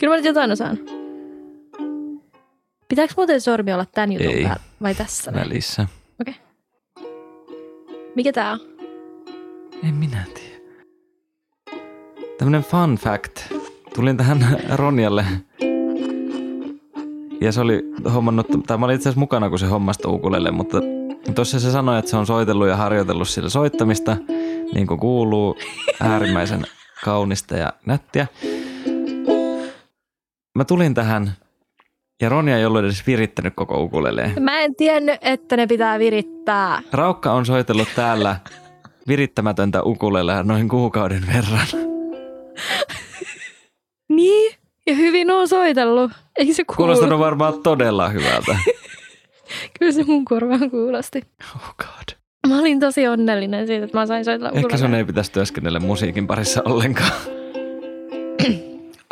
Kyllä mä nyt jotain osaan. Pitääkö muuten sormi olla tän jutun päällä vai tässä? Välissä. Okei. Okay. Mikä tää on? En minä tiedä. Tämmönen fun fact. Tulin tähän Ronjalle. Ja se oli hommannut, tai mä olin itse asiassa mukana, kun se hommasi ukulele, mutta tuossa se sanoi, että se on soitellut ja harjoitellut sillä soittamista, niin kuin kuuluu, äärimmäisen kaunista ja nättiä. Mä tulin tähän, ja Ronja ei ollut edes virittänyt koko ukuleleen. Mä en tiennyt, että ne pitää virittää. Raukka on soitellut täällä virittämätöntä ukulelea noin kuukauden verran. Niin? Ja hyvin on soitellut. Eikö se kuulu? Kuulostanut varmaan todella hyvältä. Kyllä se mun korvaan kuulosti. Oh god. Mä olin tosi onnellinen siitä, että mä sain soitella ukulelea. Ehkä sun ei pitäisi työskennellä musiikin parissa ollenkaan.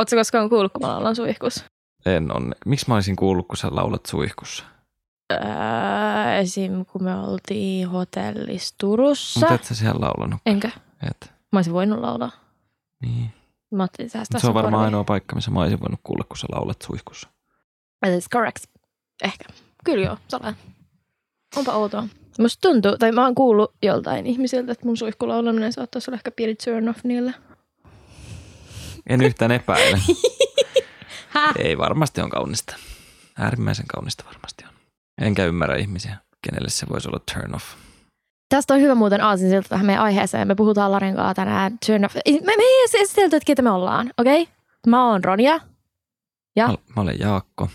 Ootko koskaan kuullut, kun mä laulan suihkussa? En ole. Miksi mä olisin kuullut, kun sä laulat suihkussa? Esim. Kun me oltiin hotellissa Turussa. Mutta et sä siellä laulanut. Enkä. Et. Mä olisin voinut laulaa. Niin. Se on varmaan ainoa paikka, missä mä olisin voinut kuulla, kun sä laulat suihkussa. That is correct. Ehkä. Kyllä joo, salaan. Onpa outoa. Musta tuntuu, tai mä oon kuullut joltain ihmisiltä, että mun suihkulaulaminen saattaisi olla ehkä pieni turn off niillä. En yhtään epäile. Ei varmasti on kaunista. Äärimmäisen kaunista varmasti on. Enkä ymmärrä ihmisiä, kenelle se voisi olla turn off. Tästä on hyvä muuten aasinsilta tähän meidän aiheeseen. Me puhutaan Larin kanssa tänään turn off. Me ei edes esitelty, että ketä me ollaan, okei? Okay? Mä oon Ronja. Ja? Mä olen Jaakko.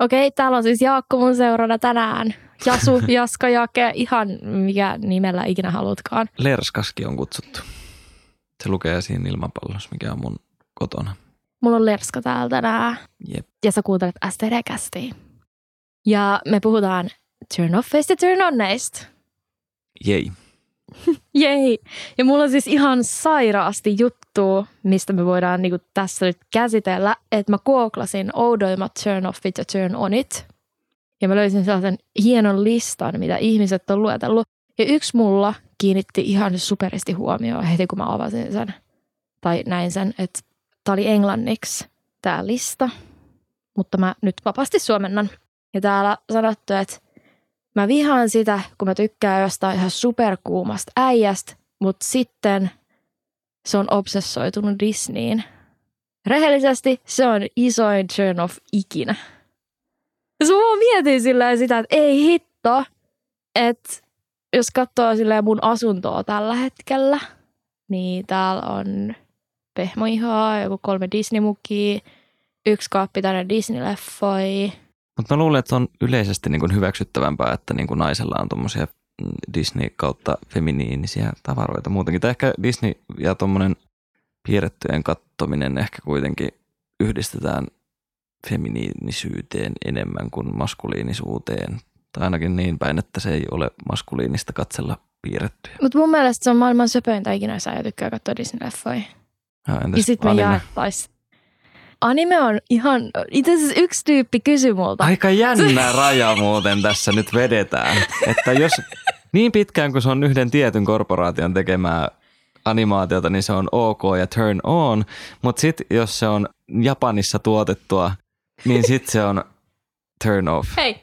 Okei, okay, täällä on siis Jaakko mun seurana tänään. Jasu, Jaska, Jake, ihan mikä nimellä ikinä haluatkaan. Lerskaski on kutsuttu. Se lukee siinä ilmapallossa, mikä on mun kotona. Mulla on Lerska täällä tänään. Jep. Ja sä kuuntelet STD-kästiin. Ja me puhutaan turn offeista ja turn onneista. Jei. Jei. Ja mulla on siis ihan sairaasti juttu, mistä me voidaan niinku tässä nyt käsitellä, että mä googlasin oudoimmat turn offit ja turn onit. Ja mä löysin sellaisen hienon listan, mitä ihmiset on luetellut. Ja yksi mulla kiinnitti ihan superisti huomioon heti, kun mä avasin sen. Tai näin sen, että tää oli englanniksi tää lista. Mutta mä nyt vapaasti suomennan. Ja täällä sanottu, että mä vihaan sitä, kun mä tykkään jostain ihan superkuumasta äijästä, mutta sitten se on obsessoitunut Disneyin. Rehellisesti se on isoin turn off ikinä. Ja mä mietin silleen sitä, että ei hitto, että jos katsoo silleen mun asuntoa tällä hetkellä, niin täällä on pehmoihaa, joku 3 Disney-mukia, 1 kaappi tänne Disney-leffoi. Mutta mä luulen, että on yleisesti niin kuin hyväksyttävämpää, että niin kuin naisella on tuommoisia Disney kautta feminiinisiä tavaroita muutenkin. Tai ehkä Disney ja tuommoinen piirrettyjen kattominen ehkä kuitenkin yhdistetään feminiinisyyteen enemmän kuin maskuliinisuuteen. Tai ainakin niin päin, että se ei ole maskuliinista katsella piirrettyjä. Mutta mun mielestä se on maailman söpöintä ikinä, sä ja tykkää katsoa Disney-leffoja. Ja sit me jaettais. Anime on ihan, itse asiassa yksi tyyppi kysyi multa. Aika jännä raja muuten tässä nyt vedetään. Että jos niin pitkään kuin se on yhden tietyn korporaation tekemää animaatiota, niin se on ok ja turn on. Mutta sit jos se on Japanissa tuotettua, niin sit se on turn off. Hei,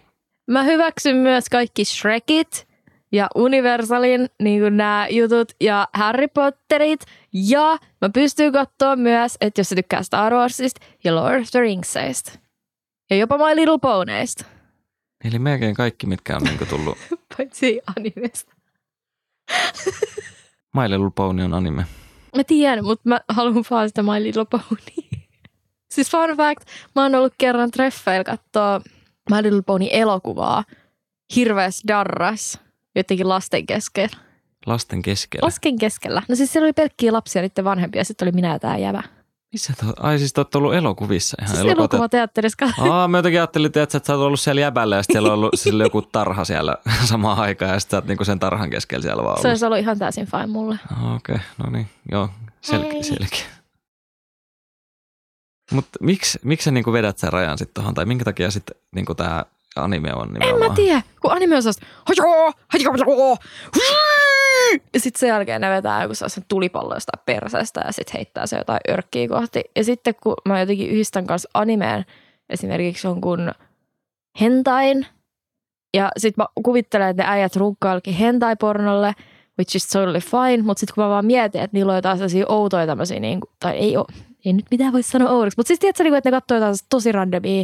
mä hyväksyn myös kaikki Shrekit ja Universalin niin nämä jutut ja Harry Potterit. Ja mä pystyn katsoa myös, että jos sä tykkää Star Warsista ja Lord of the Ringsista. Ja jopa My Little Ponyista. Eli melkein kaikki, mitkä on niinku tullut. Paitsi animesta. My Little Pony on anime. Mä tiedän, mutta mä haluan vaan sitä My Little Ponyä. Siis fun fact, mä oon ollut kerran treffeillä katsoa My Little Pony-elokuvaa. Hirveäs darras. Jotenkin lasten keskellä. Lasten keskellä? Lasten keskellä. No siis siellä oli pelkkiä lapsia, niiden vanhempia. Sitten oli minä ja tää jävä. Missä? Ai siis te ootte ollut elokuvissa ihan. Siis elokuvateatterissa. Mä jotenkin ajattelin, että sä oot ollut siellä jäbällä ja sitten siellä on ollut siellä joku tarha siellä samaan aikaan. Ja sitten sä oot niinku sen tarhan keskellä siellä vaan ollut. Se olisi ollut ihan täysin fine mulle. Okei, okay, no niin. Joo, selkeä. Mutta miksi sä niinku vedät sen rajan sitten tuohon? Tai minkä takia sitten niinku tää anime on nimenomaan? En mä tiedä, kun anime on sellaista. Ja sitten sen jälkeen ne vetää joku sellaisen tulipallo jostain perseestä ja sitten heittää se jotain örkkiä kohti. Ja sitten kun mä jotenkin yhdistän kanssa animeen, esimerkiksi jonkun hentain. Ja sitten mä kuvittelen, että ne äijät runkkailkin hentai-pornolle, which is totally fine. Mutta sitten kun mä vaan mietin, että niillä on jotain sellaisia outoja tämmöisiä, niin kuin, tai ei ole, ei nyt mitään voi sanoa oudoksi. Mutta siis tiedätkö, että ne katsoo jotain tosi randomia,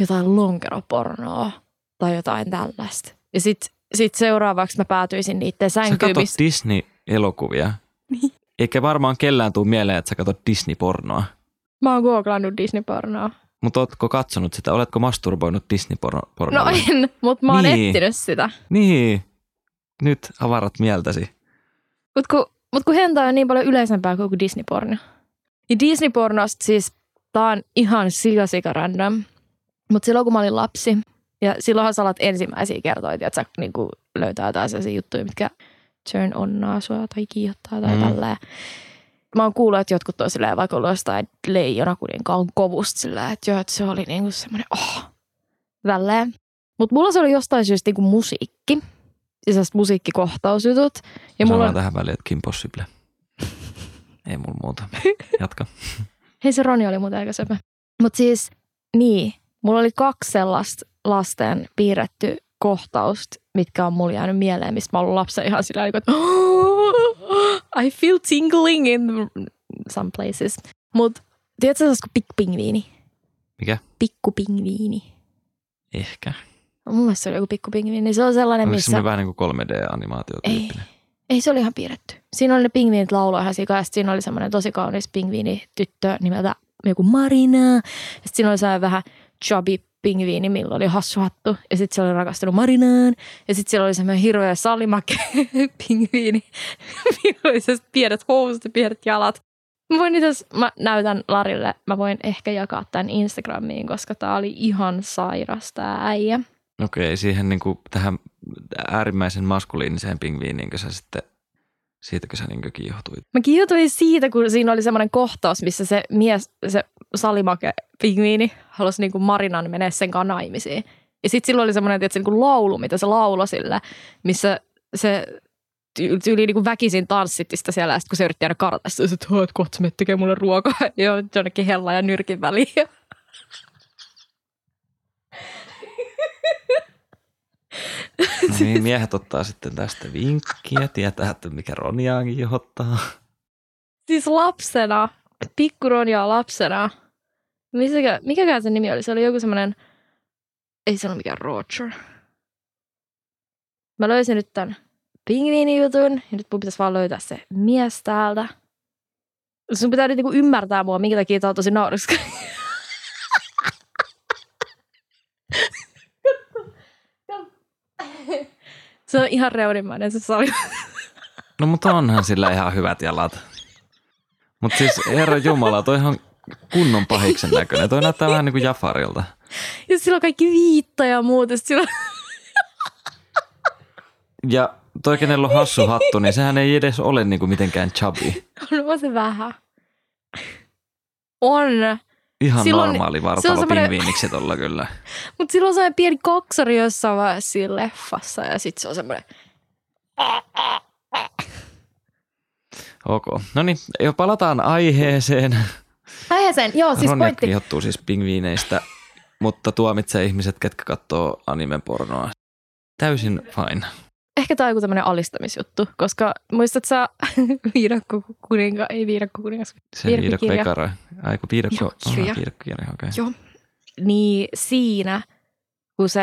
jotain lonkeropornoa tai jotain tällaista. Ja sitten seuraavaksi mä päätyisin niiden sänkyyn. Sä katsot Disney-elokuvia. Niin. Eikä varmaan kellään tule mieleen, että sä katsot Disney-pornoa. Mä oon googlannut Disney-pornoa. Mutta ootko katsonut sitä? Oletko masturboinut Disney-pornoa? No en, mutta mä oon etsinyt sitä. Niin. Nyt avarat mieltäsi. Mut kun hentai on niin paljon yleisempää kuin Disney-porno. Ja Disney-pornosta siis, tää on ihan sika random. Mutta silloin kun mä olin lapsi, ja silloinhan sä alat ensimmäisiä kertoja, että sä niinku löytää jotain sellaisia juttuja, mitkä turn onnaa sua tai kiihottaa tai tälleen. Mä oon kuullut, että jotkut on silleen vaikka ollut jostain leijonakuninkaan kovusta silleen, että joo, että se oli niinku semmoinen tälleen. Mutta mulla se oli jostain syystä niinku musiikki, ja musiikkikohtausjutut. Ja mulla on tähän väliin, että Kim Possible. Ei mulla muuta. Jatka. Hei, se Roni oli muuten aika söpä. Mutta siis, niin. Mulla oli 2 sellaista lasten piirretty kohtausta, mitkä on mulla jäänyt mieleen, mistä mä oon ollut lapsen ihan sillä tavalla, että I feel tingling in some places. Mutta tiedätkö sä pikkupingviini? Mikä? Pikkupingviini. Ehkä. No, mun mielestä se oli joku pikkupingviini. Se on sellainen, missä... Oliko se vähän niin kuin 3D-animaatiotyyppinen? Ei, se oli ihan piirretty. Siinä oli ne pingviinit lauloi ihan sikaa, ja siinä oli semmoinen tosi kaunis pingviinityttö nimeltä joku Marina. Ja sitten siinä oli sellainen vähän... chubby pingviini, millä oli hassuhattu. Ja sitten se oli rakastunut Marinaan. Ja sitten siellä oli semmoinen hirveä salimake pingviini. Millä oli sellaiset pienet housut ja pienet jalat. Mä näytän Larille. Mä voin ehkä jakaa tämän Instagramiin, koska tää oli ihan sairas tää äijä. Okei, siihen niinku tähän äärimmäisen maskuliiniseen pingviiniinkö sä sitten... Siitäkö sä niinkö kiihotuit? Mä kiihotuin siitä, kun siinä oli semmoinen kohtaus, missä se mies, se salimake pingviini, halusi niinku Marinan menee sen kanssa naimisiin. Ja sitten silloin oli semmoinen tietysti niinku laulu, mitä se lauloi sillä, missä se yli niinku väkisin tanssitti sitä siellä. Ja sitten kun se yritti aina karata, se oli, että kohta me tekee mulle ruokaa. Ja jonnekin hella ja nyrkin väliin. No niin, miehet ottaa sitten tästä vinkkiä, tietää, että mikä Ronjaankin johottaa. Siis lapsena, pikku Ronjaa lapsena, mikäkään sen nimi oli? Se oli joku semmoinen, ei se ollut mikään Roger. Mä löysin nyt tämän pingviinijutun ja nyt mun pitäisi vaan löytää se mies täältä. Sun pitää nyt niinku ymmärtää mua, minkä takia tää on tosi nauriska. Se on ihan reunimainen se sali. No mutta onhan sillä ihan hyvät jalat. Mutta siis herra jumala, toi on kunnon pahiksen näköinen. Toi näyttää vähän niin kuin Jafarilta. Ja sillä on kaikki viitta ja muuta. Sillä... Ja toi kenellä on hassu hattu, niin sehän ei edes ole niin kuin mitenkään chubby. On se vähän. On. Ihan silloin, normaali vartalopingviiniksi tuolla kyllä. Mutta silloin on semmoinen pieni koksari jossain vaiheessa siinä leffassa ja sitten se on semmoinen. Okay. No niin, palataan aiheeseen. Joo, siis Ronja pointti. Kiihottuu siis pingviineistä, mutta tuomitsee ihmiset, ketkä katsoo animepornoa. Täysin fine. Ehkä tämä on joku tämmöinen alistamisjuttu, koska muistat sä viidakko kuningas. Se viidakko kirja, okei. Joo. Niin siinä, kun se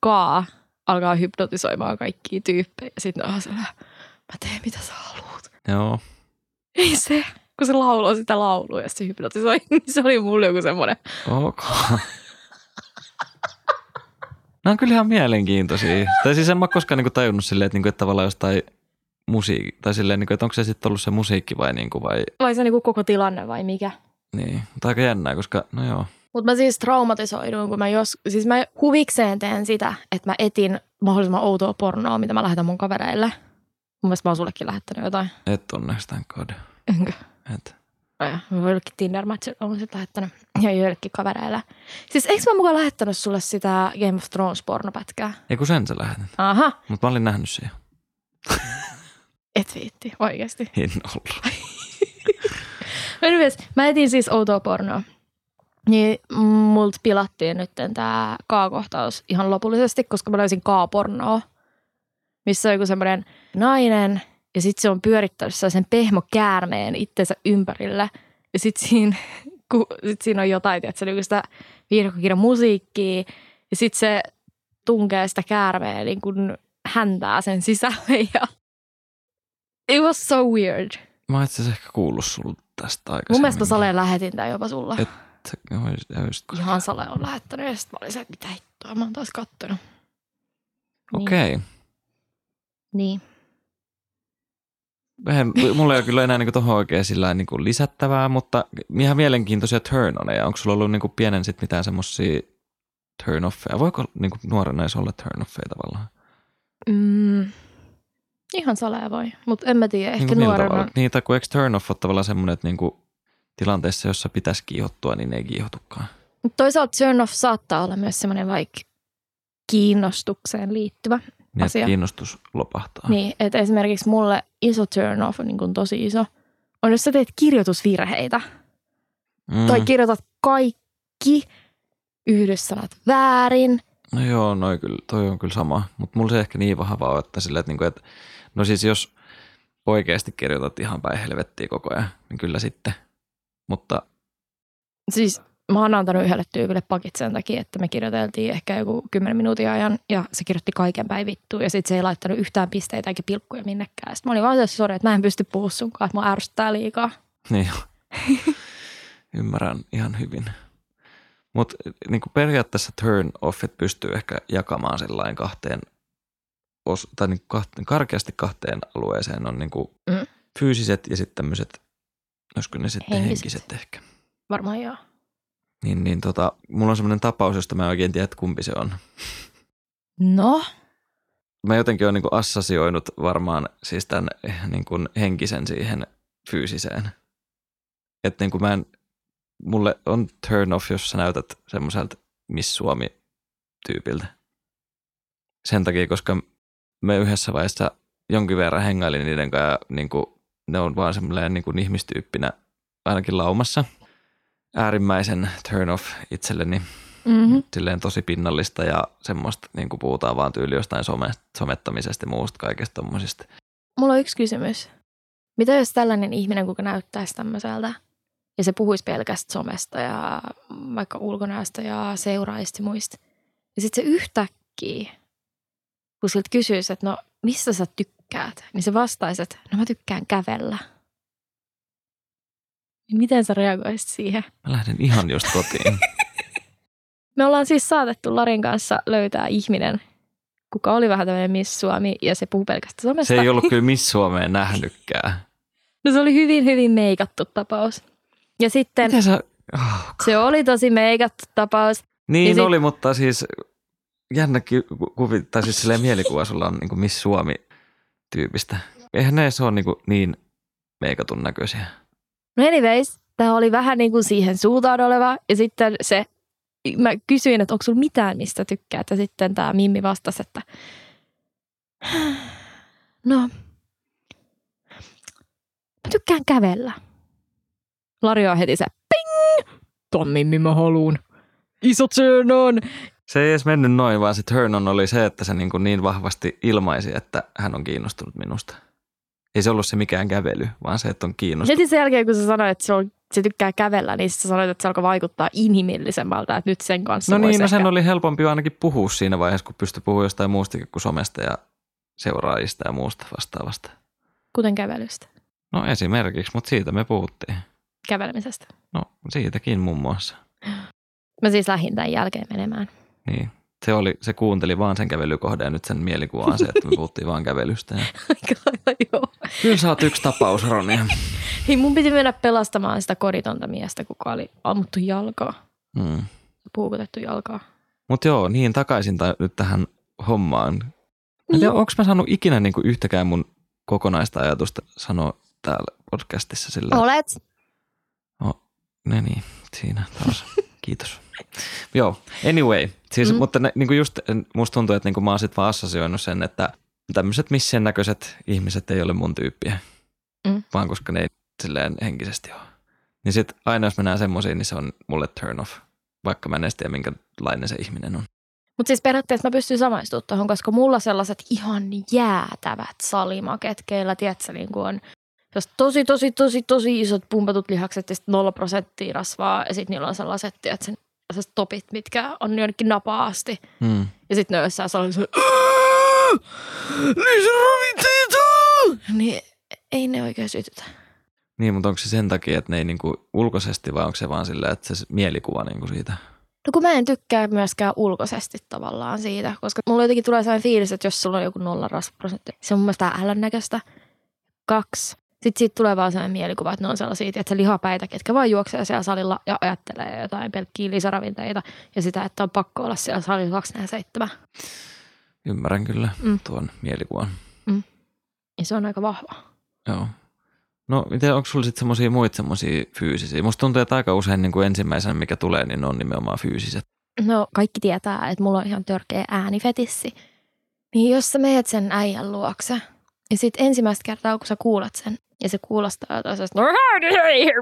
Kaa alkaa hypnotisoimaan kaikkia tyyppejä, ja sitten on sellainen, mä teen mitä sä haluut. Joo. Ei se, kun se laulaa sitä laulua ja se hypnotisoi, niin se oli mulle joku semmoinen. Okay. Nämä on kyllä ihan mielenkiintoisia. Tai siis en mä koskaan niinku tajunnut silleen, että, niinku, että tavallaan jostain musiikki, tai silleen, niinku, että onko se sitten ollut se musiikki vai niinku vai... Vai se niinku koko tilanne vai mikä? Niin, mutta aika jännää, koska no joo. Mutta mä siis traumatisoiduin, kun siis mä huvikseen teen sitä, että mä etin mahdollisimman outoa pornoa, mitä mä lähetän mun kavereille. Mun mielestä mä oon sullekin lähettänyt jotain. Et tunne sitä kodia. Enkö? Et. Mä voin jollekin Tinder-matchilla olen sitten lähettänyt ja joillekin kavereille. Siis eikö mä mukaan lähettänyt sulle sitä Game of Thrones -pornopätkää? Ei kun sen sä lähetät. Aha. Mutta mä olin nähnyt siihen. Et viitti, oikeasti. En ollut. Mä etin siis outoa pornoa. Niin multa pilattiin nyt tää kaakohtaus ihan lopullisesti, koska mä löysin kaapornoa, missä on joku semmoinen nainen ja sit se on pyörittänyt sellaisen pehmokäärmeen itsensä ympärillä. Ja sit siinä on jotain, tiiätkö, niin sitä viidakokirjan musiikkia ja sit se tunkee sitä käärmeä niin kun häntää sen sisälle ja it was so weird. Mä oon itse asiassa ehkä kuullut sulta tästä aikaisemmin. Mun mielestä Saleen lähetin tää jopa sulla. Ihan Sale on lähettänyt ja sit mä olin se, että mitä hittoa, mä oon taas kattonut. Okei. Niin. Mulla ei ole kyllä enää niinku tohon oikein sillä niinku lisättävää, mutta ihan mielenkiintoisia turn-oneja. Onko sulla ollut niinku pienen sit mitään semmosia turn-offeja? Voiko niinku nuorena edes olla turn-offeja tavallaan? Ihan Salea voi, mutta en mä tiedä. Ehkä niin nuorena. Niin, tai kun eikö turn-off ole tavallaan semmoinen, että niinku tilanteessa, jossa pitäisi kiihottua, niin ei kiihotukaan. Toisaalta turn-off saattaa olla myös semmoinen vaikka kiinnostukseen liittyvä niin, asia. Niin, kiinnostus lopahtaa. Niin, että esimerkiksi mulle iso turn-off on niin tosi iso. On, jos sä teet kirjoitusvirheitä tai kirjoitat kaikki yhdyssanat väärin. No joo, toi on kyllä sama. Mutta mulla se ehkä niin vahvaa on, että silleen, että niinku, et, no siis jos oikeasti kirjoitat ihan päin helvettiä koko ajan, niin kyllä sitten. Mutta siis mä oon antanut yhdelle tyypille pakit sen takia, että me kirjoiteltiin ehkä joku 10 minuutin ajan ja se kirjoitti kaiken päin vittuun ja sit se ei laittanut yhtään pisteitä eikä pilkkuja minnekään. Sitten mä olin vaan se sori, että mä en pysty puhumaan sunkaan, että mä ärsyttää liikaa. Niin ymmärrän ihan hyvin. Mutta niinku periaatteessa turn-offit pystyy ehkä jakamaan sellainen kahteen, tai niinku karkeasti kahteen alueeseen on niinku fyysiset ja sitten tämmöiset, olisiko ne sitten henkiset ehkä. Varmaan joo. Niin mulla on semmoinen tapaus, josta mä en oikein tiedä, että kumpi se on. No? Mä jotenkin oon niinku assosioinut varmaan siis tämän niinku henkisen siihen fyysiseen. Että niinku mulle on turn off, jos sä näytät semmoiselta Miss Suomi-tyypiltä. Sen takia, koska me yhdessä vaiheessa jonkin verran hengailin niiden kanssa ja niinku ne on vaan semmoinen niin kuin ihmistyyppinä ainakin laumassa. Äärimmäisen turn off itselleni. Silleen tosi pinnallista ja semmoista, niin kuin puhutaan vaan tyyli jostain somettamisesta ja muusta kaikesta tommosista. Mulla on yksi kysymys. Mitä jos tällainen ihminen, kuka näyttäisi tämmöiseltä ja se puhuisi pelkästä somesta ja vaikka ulkonäöstä ja seuraajista muista. Ja sitten se yhtäkkiä, kun siltä kysyisi, että no mistä sä tykkäät, niin se vastaisi, että no mä tykkään kävellä. Niin miten sä reagoisit siihen? Mä lähden ihan just kotiin. Me ollaan siis saatettu Larin kanssa löytää ihminen, kuka oli vähän tämmöinen Miss Suomi ja se puhuu pelkästä somesta. Se ei ollut kyllä Miss Suomeen nähnytkään. No se oli hyvin, hyvin meikattu tapaus. Ja sitten se oli tosi meikattu tapaus. Niin oli, mutta siis jännä kuvittaa siis silleen mielikuva sulla on niin kuin Miss Suomi-tyypistä. Eihän ne se ole niin meikatun näköisiä. No anyways, tämä oli vähän niin kuin siihen suuntaan oleva. Ja sitten mä kysyin, että onko sulla mitään, mistä tykkää. Ja sitten tämä Mimmi vastasi, että no, mä tykkään kävellä. Lari on heti se, ping, ton Mimmi mä haluun. Iso turn on. Se ei edes mennyt noin, vaan se turn on oli se, että se niin vahvasti ilmaisi, että hän on kiinnostunut minusta. Ei se ollut se mikään kävely, vaan se, että on kiinnostunut. Heti sen jälkeen, kun sä sanoit, että se tykkää kävellä, niin sä sanoit, että se alkoi vaikuttaa inhimillisemmältä, että nyt sen kanssa voisi ehkä. Sen oli helpompi ainakin puhua siinä vaiheessa, kun pystyi puhumaan jostain muustakin kuin somesta ja seuraajista ja muusta vastaavasta. Kuten kävelystä. No esimerkiksi, mutta siitä me puhuttiin. Kävelemisestä. No siitäkin muun muassa. Mä siis lähdin tämän jälkeen menemään. Niin. Se kuunteli vaan sen kävelykohden ja nyt sen mielikuva on se, että me puhuttiin vaan kävelystä. Joo. Kyllä sä oot yksi tapaus, Ronja. Hei, mun piti mennä pelastamaan sitä koditonta miestä, kuka oli ammuttu jalkaa. Puukotettu jalkaa. Mut joo, niin takaisin nyt tähän hommaan. Onko mä saanut ikinä yhtäkään mun kokonaista ajatusta sanoa täällä podcastissa sillä? Olet. No niin, siinä taas. Kiitos. Joo, anyway. Siis, mutta musta tuntuu, että mä oon sit vaan assosioinut sen, että Tämmöiset missien näköiset ihmiset ei ole mun tyyppiä, vaan koska ne ei silleen henkisesti ole. Niin sit aina jos mennään semmoisiin, niin se on mulle turn off, vaikka mä en edes tiedä, minkälainen se ihminen on. Mutta siis periaatteessa mä pystyn samaistumaan tuohon, koska mulla sellaiset ihan jäätävät salimaket, keillä, tiedätkö, niin kun on tosi isot pumpatut lihakset ja sitten 0% rasvaa ja sitten niillä on sellaiset, tiedätkö, sellaiset topit, mitkä on jonnekin napaasti. Mm. Ja sitten ne on jossain sellaiset, niin ei ne oikein sytytä. Niin, mutta onko se sen takia, että ne ei niinku ulkoisesti vai onko se vaan sillä, että se mielikuva niinku siitä? No kun mä en tykkää myöskään ulkoisesti tavallaan siitä, koska mulla jotenkin tulee sellainen fiilis, että jos sulla on joku 0%, se on mun mielestä älän näköistä. 2. Sitten siitä tulee vaan sellainen mielikuva, että ne on sellaisia, että se lihapäitä, ketkä vaan juoksee siellä salilla ja ajattelee jotain pelkkiä lisäravinteita ja sitä, että on pakko olla siellä salilla 24/7. Ymmärrän kyllä tuon mielikuvan. Ja se on aika vahva. Joo. No miten, onko sulla sitten semmoisia muita semmoisia fyysisiä? Musta tuntuu, että aika usein niin kuin ensimmäisenä mikä tulee, niin on nimenomaan fyysiset. No kaikki tietää, että mulla on ihan törkeä äänifetissi. Niin jos sä meet sen äijän luokse, ja sitten ensimmäistä kertaa, kun sä kuulet sen, ja se kuulostaa toisesta, no hei,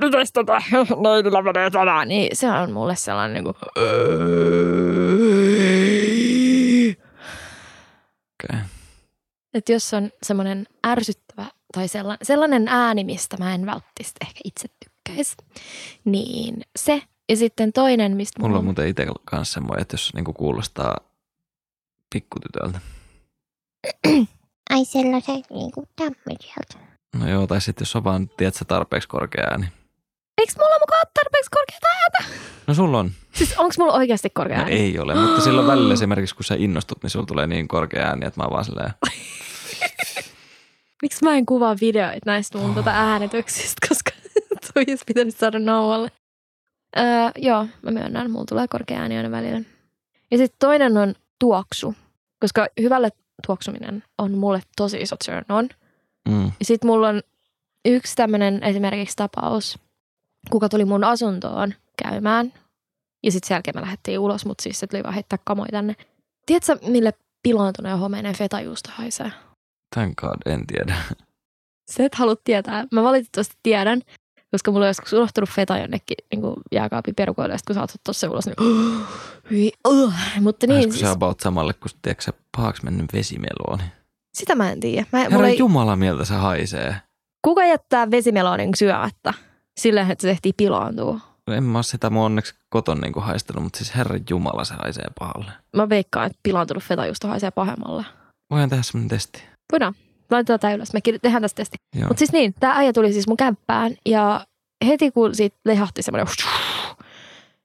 mitäs tota noidilla menee tänään, niin se on mulle sellainen niin kuin okay. Että jos on semmoinen ärsyttävä tai sellainen ääni, mistä mä en välttämättä ehkä itse tykkäisi, niin se. Ja sitten toinen, mistä mulla on muuten itse kanssa semmoinen, että jos niinku kuulostaa pikkutytöltä. Ai sellaiset niinku tämmöiseltä. No joo, tai sitten jos on vaan, tiedätkö, tarpeeksi korkea ääni. Eiks mulla mukaan tarpeeksi korkeata ääntä? No sulla on. Siis onks mulla oikeasti korkea ääni? No ei ole, mutta silloin välillä esimerkiksi, kun sä innostut, niin sulla tulee niin korkea ääni, että mä oon vaan silleen. Miksi mä en kuvaa videoita näistä mun äänetyksistä, koska toi olisi pitänyt saada nauhalle. Joo, mä myönnän, mulla tulee korkea ääni aina välillä. Ja sitten toinen on tuoksu, koska hyvälle tuoksuminen on mulle tosi iso turn on. Ja sitten mulla on yksi tämmöinen esimerkiksi tapaus, kuka tuli mun asuntoon käymään. Ja sitten sen jälkeen me lähdettiin ulos, mutta siis se tuli vaan heittää kamoja tänne. Tiedätkö, mille pilaantunut ja homeinen fetajuusta haisee? Thank God, en tiedä. Sä et halua tietää. Mä valitettavasti tiedän, koska mulla on joskus unohtunut feta jonnekin niin jääkaapin perukoille, ja kun sä oot se ulos, niin mutta niin. Olisiko siis se about samalle, kun tiedätkö sä pahaksi mennyt vesimelooni? Sitä mä en tiedä. Herra jumala, mieltä se haisee. Kuka jättää vesimeloonin syömättä? Sillä että se ehtii pilaantua. En mä ole sitä mun onneksi koton niin haistanut, mutta siis herra jumala, se haisee pahalle. Mä veikkaan, että pilaantunut fetajuusto haisee pahemmalle. Voidaan tehdä semmoinen testi. Voidaan. Laitetaan tää ylös. Me tehdään tästä testi. Mutta siis niin, tää äijä tuli siis mun kämppään ja heti kun siitä lehahti semmoinen,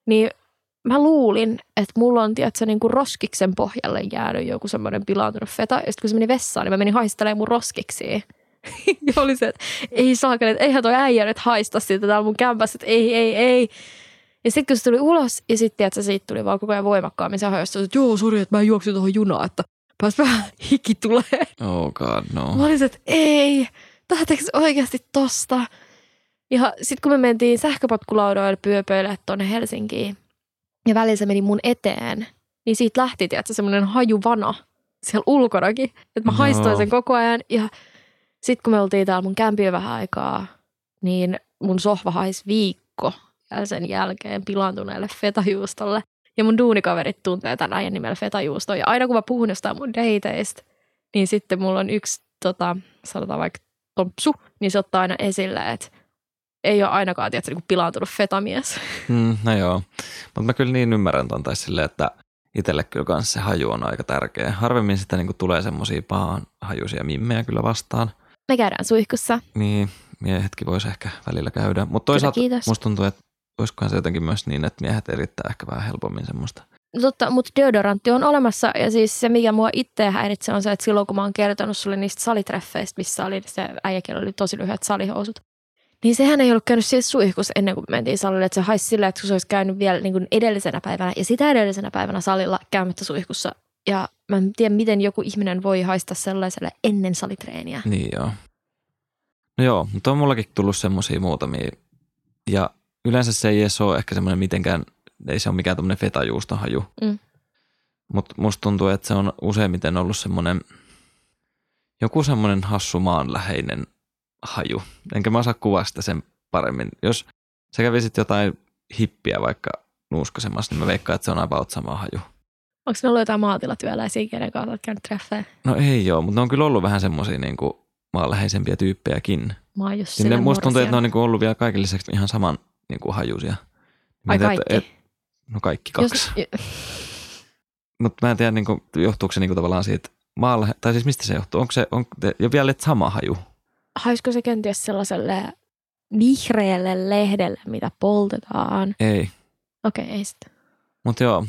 niin mä luulin, että mulla on, tiedätkö, niin kuin roskiksen pohjalle jäänyt joku semmoinen pilaantunut feta. Ja sitten kun se meni vessaan, niin mä menin haistelemaan mun roskiksiin. Ja oli se, että ei saakeli, että eihän toi äijä nyt haista siitä täällä mun kämpässä, että ei. Ja sitten kun se tuli ulos ja sitten, tiedätkö, siitä tuli vaan koko ajan voimakkaammin se hajoista, että joo, sori, että mä juoksin tuohon junaan, että pääs vähän hiki tulee. Oh god, no. Mä olisin, että ei, tahteks oikeasti tosta? Ja sit kun me mentiin sähköpotkulaudoille pyöpöille tuonne Helsinkiin, ja välillä se meni mun eteen, niin siitä lähti, tiedätkö, semmoinen hajuvana siellä ulkonakin. Että mä haistoin sen koko ajan. Ja sit kun me oltiin täällä mun kämpiä vähän aikaa, niin mun sohva haisi viikko ja sen jälkeen pilaantuneelle fetajuustolle. Ja mun duunikaverit tuntee tämän ajan nimellä fetajuustoa. Ja aina kun mä puhun jostain mun dateista, niin sitten mulla on yksi, sanotaan vaikka tompsu, niin se ottaa aina esille, että ei ole ainakaan, tiedätkö, niin kuin pilaantunut fetamies. No joo, mutta mä kyllä niin ymmärrän ton tai silleen, että itselle kyllä kans se haju on aika tärkeä. Harvemmin sitä niin kuin tulee semmosia pahan hajuisia mimmejä kyllä vastaan. Me käydään suihkussa. Niin, miehetkin vois ehkä välillä käydä. Mutta toisaalta musta tuntuu, että olisikohan se jotenkin myös niin, että miehet erittää ehkä vähän helpommin semmoista. No totta, mutta deodorantti on olemassa ja siis se, mikä mua itseä häiritsee, on se, että silloin kun mä oon kertonut sulle niistä salitreffeistä, missä oli se äijäkin oli tosi lyhyet salihousut, niin sehän ei ollut käynyt siis suihkussa ennen kuin mentiin salille, että se haisi sillä, että se olisi käynyt vielä niin kuin edellisenä päivänä ja sitä edellisenä päivänä salilla käymättä suihkussa. Ja mä en tiedä, miten joku ihminen voi haistaa sellaiselle ennen salitreeniä. Niin joo. No joo, mutta on mullakin tullut semmosia muutamia ja yleensä se ei edes ole ehkä semmoinen mitenkään, ei se ole mikään tämmöinen fetajuuston haju. Mutta musta tuntuu, että se on useimmiten ollut semmoinen joku semmoinen hassu maanläheinen haju. Enkä mä osaa kuvaa sitä sen paremmin. Jos sä kävisit jotain hippiä vaikka nuuskasemassa, niin mä veikkaan, että se on about sama haju. Onko ne ollut jotain maatilatyöläisiä, kenen kanssa olet käynyt treffejä? No ei joo, mutta ne on kyllä ollut vähän semmoisia niinku maanläheisempiä tyyppejäkin. Mä jos sinne musta tuntuu, että ne on niinku ollut vielä kaiken lisäksi ihan saman niinku hajuisia. Ai tiedät, kaikki? No kaikki kaksi. Mutta mä en tiedä, niinku, johtuuko se niinku tavallaan siitä tai siis mistä se johtuu? Onko se jo vielä sama haju? Haisiko se kenties sellaiselle vihreälle lehdelle, mitä poltetaan? Ei. Okei, ei sitä. Mutta joo.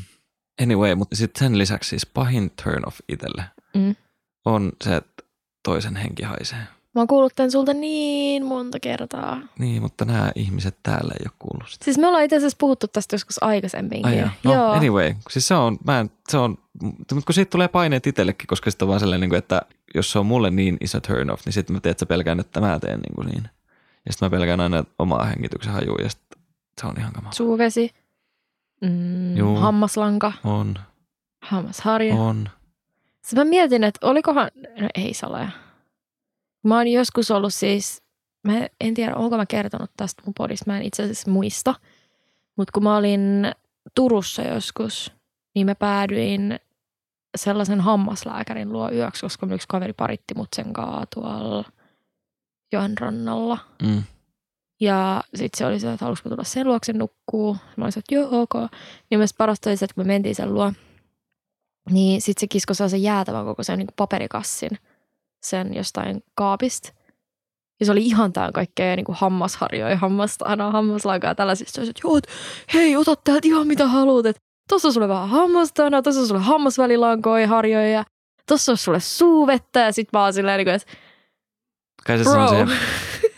Anyway, mutta sitten sen lisäksi siis pahin turn off itselle on se, että toisen henki haisee. Mä oon kuullut tämän sulta niin monta kertaa. Niin, mutta nämä ihmiset täällä ei ole kuullut sitä. Siis me ollaan itse asiassa puhuttu tästä joskus aikaisemminkin. Ai ja. No joo. Anyway, siis mutta kun siitä tulee paineet itsellekin, koska sitten on vaan sellainen, että jos se on mulle niin iso turn off, niin sitten mä tiedän, että sä pelkään, että mä teen niin kuin niin. Ja sitten mä pelkään aina omaa hengityksen hajua ja sitten se on ihan kamaa. Suuvesi. Hammaslanka. On. Hammasharja. On. Sitten mä mietin, että olikohan, no ei salaja. Mä oon joskus ollut siis, mä en tiedä, onko mä kertonut tästä mun podista, mä en itse asiassa muista. Mutta kun mä olin Turussa joskus, niin mä päädyin sellaisen hammaslääkärin luo yöksi, koska yksi kaveri paritti mut sen kaa tuolla joen rannalla. Mm. Ja sitten se oli se, että halusko tulla sen luokse nukkuu. Mä olin se, että joo, ok. Niin myös parasta oli se, että kun me mentiin sen luo, niin sitten se kisko saa sen jäätävän koko sen niin kuin paperikassin sen jostain kaapista. Ja se oli ihan tämän kaikkea niin kuin hammasharjoja, hammaslakaa tällaisista. Se oli, että joo, hei, ota täältä ihan mitä haluat. Et tossa on sulle vähän hammastana, tossa on sulle hammasvälilankoja, harjoja. Tossa on sulle suuvettä ja sit mä oon silleen niin kuin, että kai se bro.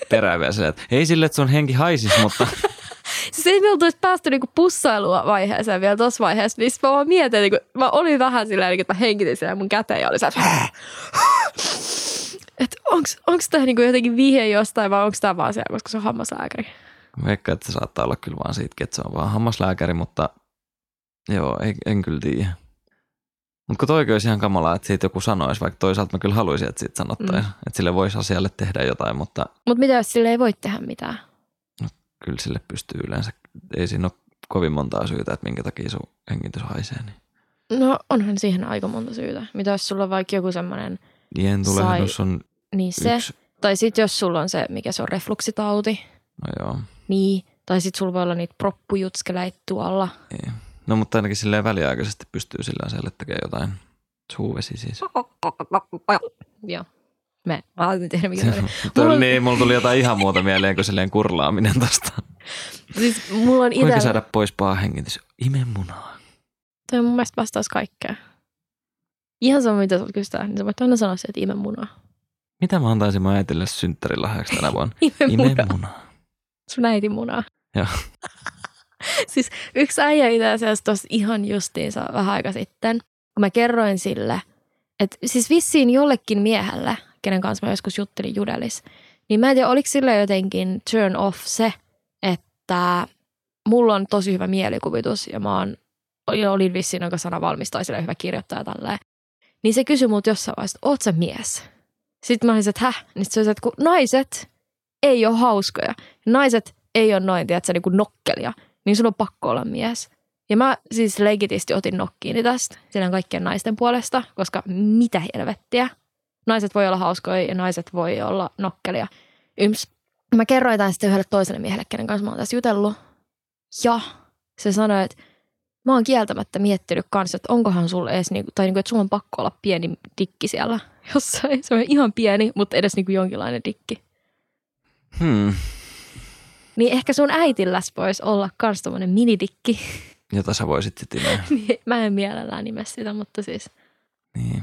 Perään vielä silleen, että ei silleen, että sun henki haisis, mutta... siis ei me oltu edes päästy niinku pussailua vaiheeseen vielä tuossa vaiheessa, niin mä vaan mietin, niinku, mä olin vähän silleen, että mä henkitin siellä mun käteen ja oli se, että onko tämä niinku jotenkin vihje jostain vai onko tämä vaan siellä, koska se on hammaslääkäri? Mä veikkaan, että se saattaa olla kyllä vaan siitä, että se on vaan hammaslääkäri, mutta joo, en kyllä tiedä. Mutta kun toikin olisi ihan kamalaa, että siitä joku sanoisi, vaikka toisaalta mä kyllä haluaisin, että siitä sanottaisiin, että sille voisi asialle tehdä jotain, mutta... Mutta mitä jos sille ei voi tehdä mitään? No, kyllä sille pystyy yleensä. Ei siinä ole kovin montaa syytä, että minkä takia sun hengitys haisee. Niin. No onhan siihen aika monta syytä. Mitä jos sulla on vaikka joku semmoinen... Dientulehdus on niin se. Yksi. Tai sitten jos sulla on se, mikä se on, refluksitauti. No joo. Niin. Tai sitten sulla voi olla niitä proppujutskeleitä tuolla. Ei. No, mutta ainakin silleen väliaikaisesti pystyy sillä asialle tekemään jotain. Suuvesi siis. Joo. Mä ajattelin tehdä mikä oli. Niin, mulla tuli jotain ihan muuta mieleen kuin silleen kurlaaminen tosta. Siis mulla on itellä... Kuinka saada pois paahengitys? Ime munaa. Toi on mun mielestä vastaus kaikkea. Ihan sama, mitä sä oot kysytään, niin sä voit aina sanoa se, että ime munaa. Mitä mä antaisin mun äitille synttärilahjaksi tänä vuonna? Ime munaa. Sun äiti munaa. Joo. Siis yksi äijä itse asiassa tuossa ihan justiinsa vähän aika sitten, kun mä kerroin sille, että siis vissiin jollekin miehelle, kenen kanssa mä joskus juttelin Jodelissa, niin mä en tiedä, oliko sille jotenkin turn off se, että mulla on tosi hyvä mielikuvitus ja olin vissiin aika sanavalmis tai sille hyvä kirjoittaja tälleen. Niin se kysyi multa jossain vaiheessa, oot sä mies? Sitten mä olisin, että häh? Niin se oli, että kun naiset ei ole hauskoja, naiset ei ole noin, tiedätkö, niin kuin nokkelia. Niin sun on pakko olla mies. Ja mä siis legitisti otin nokkiini tästä, silleen kaikkien naisten puolesta, koska mitä helvettiä. Naiset voi olla hauskoja ja naiset voi olla nokkelia. Mä kerroin tämän sitten yhdelle toiselle miehelle, kenen kanssa mä oon tässä jutellut. Ja se sanoi, että mä oon kieltämättä miettinyt kanssa, että onkohan sulla edes, tai että sulla on pakko olla pieni dikki siellä jossain. Se on ihan pieni, mutta edes jonkinlainen dikki. Niin ehkä sun äitilläs voisi olla kans tommonen minidikki. Jota sä voisit sitten nähdä. Mä en mielellään nimeä sitä, mutta siis. Niin.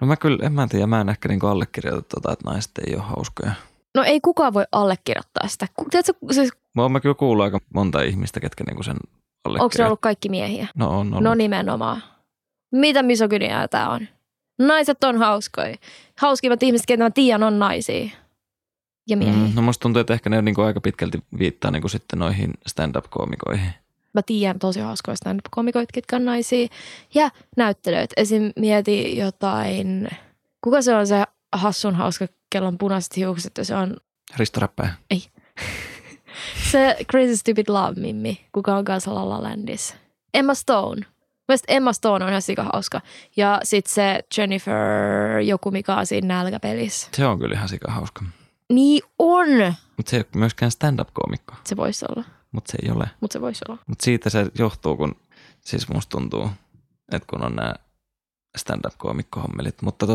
No mä kyllä, en mä tiedä, mä en ehkä niinku allekirjoita tota, että naiset ei ole hauskoja. No ei kukaan voi allekirjoittaa sitä. Tiedätkö, siis... Mä kyllä kuullut aika monta ihmistä, ketkä niinku sen allekirjoittaa. Onko se ollut kaikki miehiä? No on ollut. No nimenomaan. Mitä misogyniaa tää on? Naiset on hauskoja. Hauskimmat ihmiset, keitä mä tiedän, on naisia. No musta tuntuu, että ehkä ne niinku aika pitkälti viittaa niinku sitten noihin stand-up-koomikoihin. Mä tiedän tosi hauskoja stand-up-koomikoita, ketkä on naisia. Ja näyttelijöitä. Esim. Mieti jotain, kuka se on se hassun hauska, kello on punaiset hiukset ja se on... Risto Räppäjä. Ei. Se Crazy Stupid Love -mimmi, kuka on kanssa La La Landissa. Emma Stone. Mielestäni Emma Stone on ihan sikahauska. Ja sitten se Jennifer, joku mikä on siinä nälkäpelissä. Se on kyllä ihan sikahauska. Niin on! Mutta se ei ole myöskään stand-up-koomikko. Se voisi olla. Mutta se ei ole. Mutta se voisi olla. Mutta siitä se johtuu, kun siis musta tuntuu, että kun on nämä stand-up-koomikko-hommelit. Mutta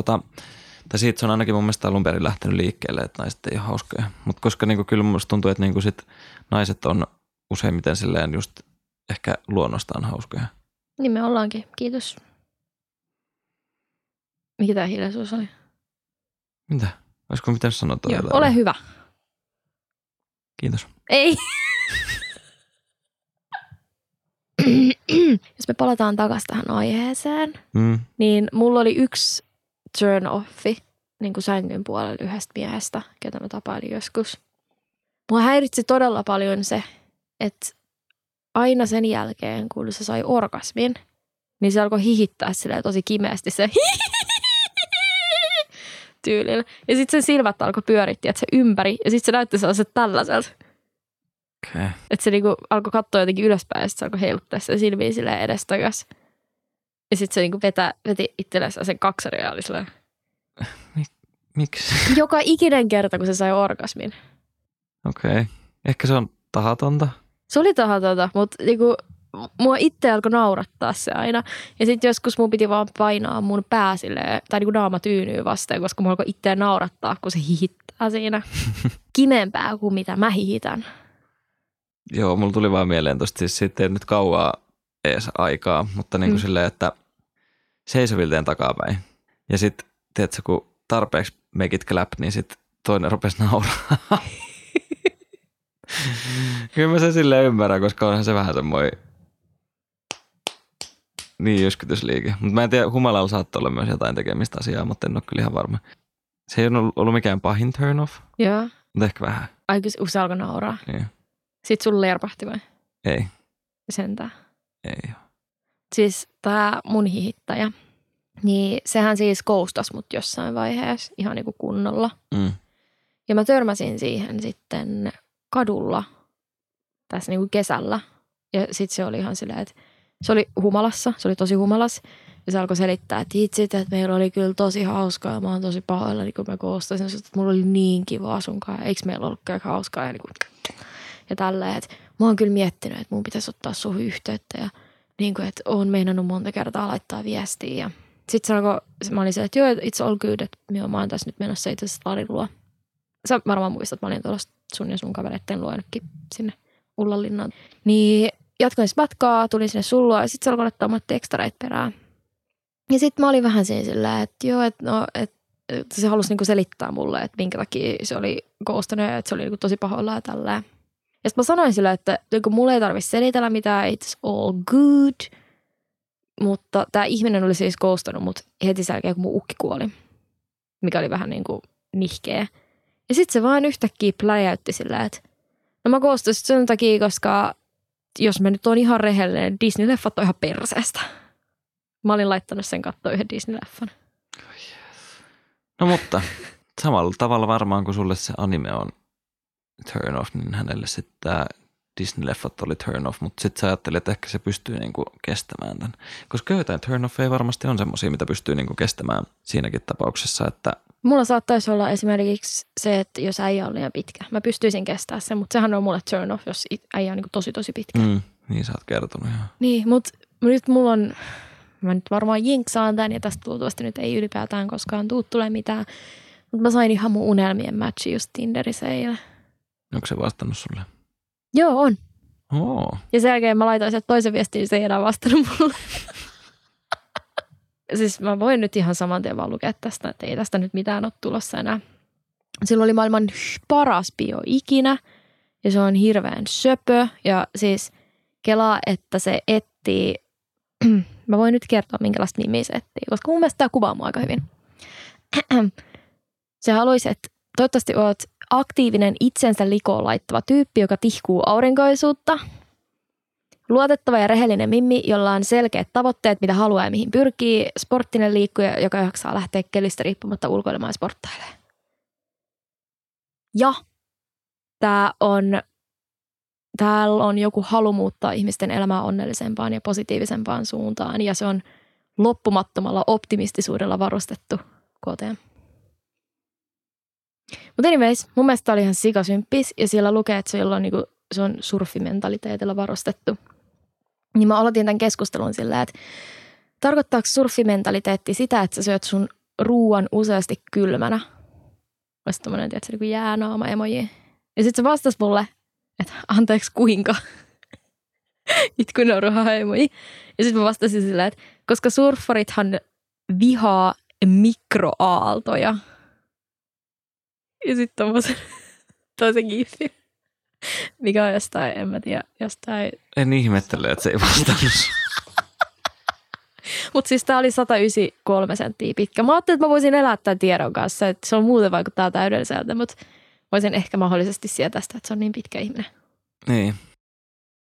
tai siitä se on ainakin mun mielestä alun perin lähtenyt liikkeelle, että naiset ei ole hauskoja. Mutta koska niinku kyllä musta tuntuu, että niinku sit naiset on useimmiten silleen just ehkä luonnostaan hauskoja. Niin me ollaankin. Kiitos. Mikä tää hiljaisuus oli? Mitä? Olisiko mitään sanoa todella? Joo, ole hyvä. Kiitos. Ei. Jos me palataan takaisin tähän aiheeseen, niin mulla oli yksi turn offi niin kuin sängyn puolella yhdestä miehestä, ketä mä tapailin joskus. Mua häiritsi todella paljon se, että aina sen jälkeen, kun se sai orgasmin, niin se alkoi hihittää silleen tosi kimeästi se tyylillä. Ja sitten sen silmät alkoi pyörittää, että se ympäri. Ja sitten se näytti sellaiset tällaiselta. Okay. Että se niinku alkoi katsoa jotenkin ylöspäin ja sitten se alkoi heiluttaa sen silmiä silleen edestakas. Ja sitten se niinku veti itsellensä sen kaksaria ja oli silleen. Miksi? Joka ikinen kerta, kun se sai orgasmin. Okei. Okay. Ehkä se on tahatonta. Se oli tahatonta, mutta niinku, mua itse alkoi naurattaa se aina. Ja sitten joskus mun piti vaan painaa mun pää silleen, tai niinku naama tyynyy vastaan, koska mun alkoi itseä naurattaa, kun se hihittää siinä. Kimeempää kuin mitä mä hihitän. Joo, mulla tuli vaan mieleen tosta, siis siitä ei nyt kauaa ees aikaa, mutta niinku silleen, että seisovilteen takapäin. Ja sit, tiedätkö, kun tarpeeksi mekit clap, niin sit toinen rupesi nauraa. Kyllä mä sen silleen ymmärrän, koska onhan se vähän semmoinen niin jyskytysliike. Mutta mä en tiedä, humalalla saattaa olla myös jotain tekemistä asiaa, mutta en ole kyllä ihan varma. Se ei ole ollut mikään pahin turn off. Joo. Mutta ehkä vähän. Ai kun se alkoi nauraa. Niin. Sitten sun lerpahti vai? Ei. Sentään. Ei oo. Siis tää mun hihittäjä, niin sehän siis koustasi mut jossain vaiheessa ihan niinku kunnolla. Mm. Ja mä törmäsin siihen sitten kadulla tässä niinku kesällä. Ja sit se oli ihan silleen, että se oli humalassa, se oli tosi humalas. Ja se alkoi selittää, että itse, että meillä oli kyllä tosi hauskaa ja mä oon tosi pahoilla, niin kun mä koustasin. Että mulla oli niin kiva sunkaan, eikö meillä ollutkaan hauskaa ja niinku... Ja tälleen, että mä oon kyllä miettinyt, että mun pitäisi ottaa suhun yhteyttä ja niin kuin, että oon meinannut monta kertaa laittaa viestiä. Ja sit se alkoi, mä olin se, että joo, it's all good, että mä oon tässä nyt menossa itse asiassa Larin luo. Sä varmaan muistat, että mä olin tuolla sun ja sun kavereiden luonutkin sinne Ullanlinnaan. Niin jatkoin siis matkaa, tulin sinne sullua ja sit se alkoi laittaa mulle tekstareita perään. Ja sit mä olin vähän siinä sillä, että joo, että no, että se halusi niinku selittää mulle, että minkä takia se oli ghostanut ja että se oli niinku tosi pahoilla ja tälleen. Ja sitten mä sanoin sillä, että kun mulla ei tarvitse selitellä mitään, it's all good. Mutta tämä ihminen oli siis ghostanut mut heti sen jälkeen, kun mun ukki kuoli. Mikä oli vähän niin kuin nihkeä. Ja sitten se vaan yhtäkkiä pläjäytti sillä, että no mä ghostasin sen takia, koska jos mä nyt oon ihan rehellinen, Disney-leffat on ihan perseestä. Mä olin laittanut sen katsoa yhden Disney-leffan. Oh yes. No mutta samalla tavalla varmaan, kun sulle se anime on turn off, niin hänelle sitten tämä Disney-leffat oli turn off, mutta sitten sä ajattelin, että ehkä se pystyy niinku kestämään tämän. Koska jotain turn off ei varmasti on semmoisia, mitä pystyy niinku kestämään siinäkin tapauksessa, että... Mulla saattaisi olla esimerkiksi se, että jos äijä on liian pitkä. Mä pystyisin kestämään sen, mutta sehän on mulle turn off, jos äijä on niinku tosi pitkä. Niin, sä oot kertonut, joo. Niin, mutta nyt mulla on... Mä nyt varmaan jinksaan tämän ja tästä luultavasti nyt ei ylipäätään koskaan tule mitään. Mutta mä sain ihan mun unelmien matchi just Tinderissä eilen. Onko se vastannut sulle? Joo, on. Oo. Ja sen jälkeen mä laitoin sieltä toisen viestin, niin se ei enää vastannut mulle. Siis mä voin nyt ihan saman tien vaan lukea tästä, että ei tästä nyt mitään ole tulossa enää. Sillä oli maailman paras bio ikinä, ja se on hirveän söpö. Ja siis kelaa, että se etsii, mä voin nyt kertoa minkälaista nimiä se etsii, koska mun mielestä tämä kuvaa mua aika hyvin. Se haluaisi, että toivottavasti oot aktiivinen itsensä likoon laittava tyyppi, joka tihkuu aurinkoisuutta. Luotettava ja rehellinen mimmi, jolla on selkeät tavoitteet, mitä haluaa ja mihin pyrkii. Sporttinen liikkuja, joka jaksaa lähteä kelistä riippumatta ulkoilemaan ja sporttailemaan. Ja täällä on joku halu muuttaa ihmisten elämää onnellisempaan ja positiivisempaan suuntaan. Ja se on loppumattomalla optimistisuudella varustettu KTM. Mutta anyways, mun mielestä tämä oli ihan sikasymppis ja siellä lukee, että se on surfimentaliteetilla varustettu. Niin mä aloitin tämän keskustelun silleen, että tarkoittaako surfimentaliteetti sitä, että sä syöt sun ruuan useasti kylmänä? Olisi tommoinen, tiedätkö, niin kuin jäänaama emoji. Ja sit se vastasi mulle, että anteeksi kuinka? Itkunauruhaa emoji. Ja sit mä vastasin silleen, että koska surffarithan vihaa mikroaaltoja. Ja sit tommosen toisen kiifi. Mikä on jostain, en mä tiedä, jostain... En ihmettele, että se ei vastannut. Mut siis tää oli 193 senttiä pitkä. Mä ajattelin, että mä voisin elää tämän tiedon kanssa, että se on muuten vaikuttaa täydelliseltä, mutta voisin ehkä mahdollisesti sietää sitä, että se on niin pitkä ihminen. Niin.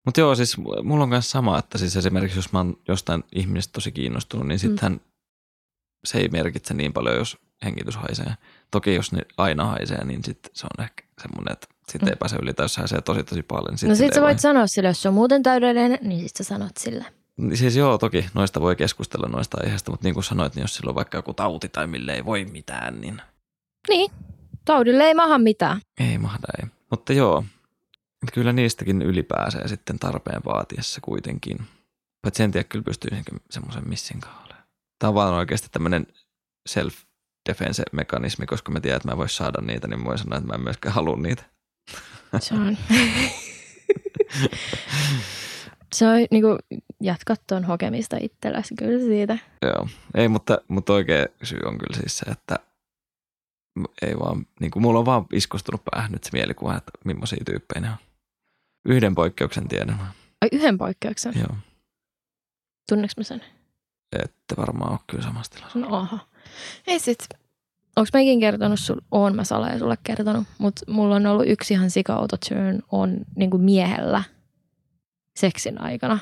Mut joo, siis mulla on myös sama, että siis esimerkiksi jos mä oon jostain ihmisestä tosi kiinnostunut, niin sittenhän se ei merkitse niin paljon, jos hengitys haisee. Toki jos ne aina haisee, niin sitten se on ehkä semmoinen, että sitten ei pääse yli, tai jos haisee tosi paljon. Sit no sit sä voit sanoa sille, jos se on muuten täydellinen, niin sit sä sanot sille. Siis joo, toki noista voi keskustella noista aiheista, mutta niin kuin sanoit, niin jos sillä on vaikka joku tauti tai mille ei voi mitään, niin... Niin, taudille ei maha mitään. Ei mahda, ei. Mutta joo, kyllä niistäkin ylipääsee sitten tarpeen vaatiessa kuitenkin. Paitsi en tiedä, kyllä pystyisinkin semmoisen missinkaan olemaan. Tämä on vaan oikeasti tämmöinen self-defense-mekanismi, koska mä tiedän, että mä en voi saada niitä, niin mä voin sanoa, että mä en myöskään halua niitä. Se on... Se on niinku, jatkat tuon hokemista itselläsi kyllä siitä. Joo, ei, mutta oikea syy on kyllä siis se, että ei vaan, niinku mulla on vaan iskostunut päähän nyt se mielikuva, että millaisia tyyppejä ne on. Yhden poikkeuksen tiedän. Ai yhden poikkeuksen? Joo. Tunneks mä sen? Ette varmaan ole kyllä samassa tilassa. No aha. Ei sit, onks mäkin kertonut sulle? Oon mä salaja sulle kertonut, mutta mulla on ollut yksi ihan sika-outo turn on niinku miehellä. Seksin aikana.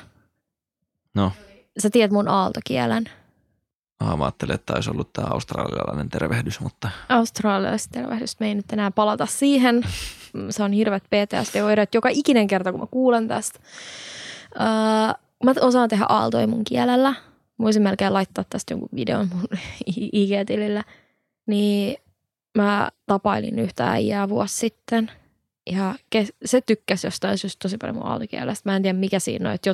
No. Sä tiedät mun aaltokielen. Mä ajattelin, että olisi ollut tää australialainen tervehdys, mutta... Australialaiset tervehdys, me ei nyt enää palata siihen. Se on hirveät PTSD-oireet joka ikinen kerta, kun mä kuulen tästä. Mä osaan tehdä aaltoja mun kielellä. Voisin melkein laittaa tästä jonkun videon mun IG-tilillä. Niin mä tapailin yhtä äijää vuosi sitten. Ja se tykkäsi jostain syystä tosi paljon mun aaltokielestä. Mä en tiedä mikä siinä on, että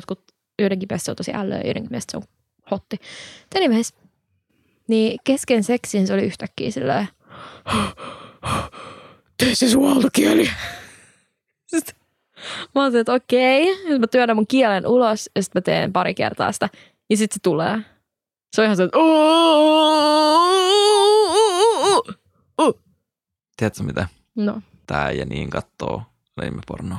joidenkin mielestä se on tosi ällöä ja joidenkin mielestä se on hotti. Anyways, niin kesken seksin se oli yhtäkkiä silleen, tee se sun aaltokieli. Sitten mä oon se, että okei. Sitten mä työnnän mun kielen ulos ja sitten mä teen pari kertaa sitä. Ja sitten se tulee. Se on ihan se, että tiedätkö mitä? No. Tää ja niin kattoo leimme pornoa.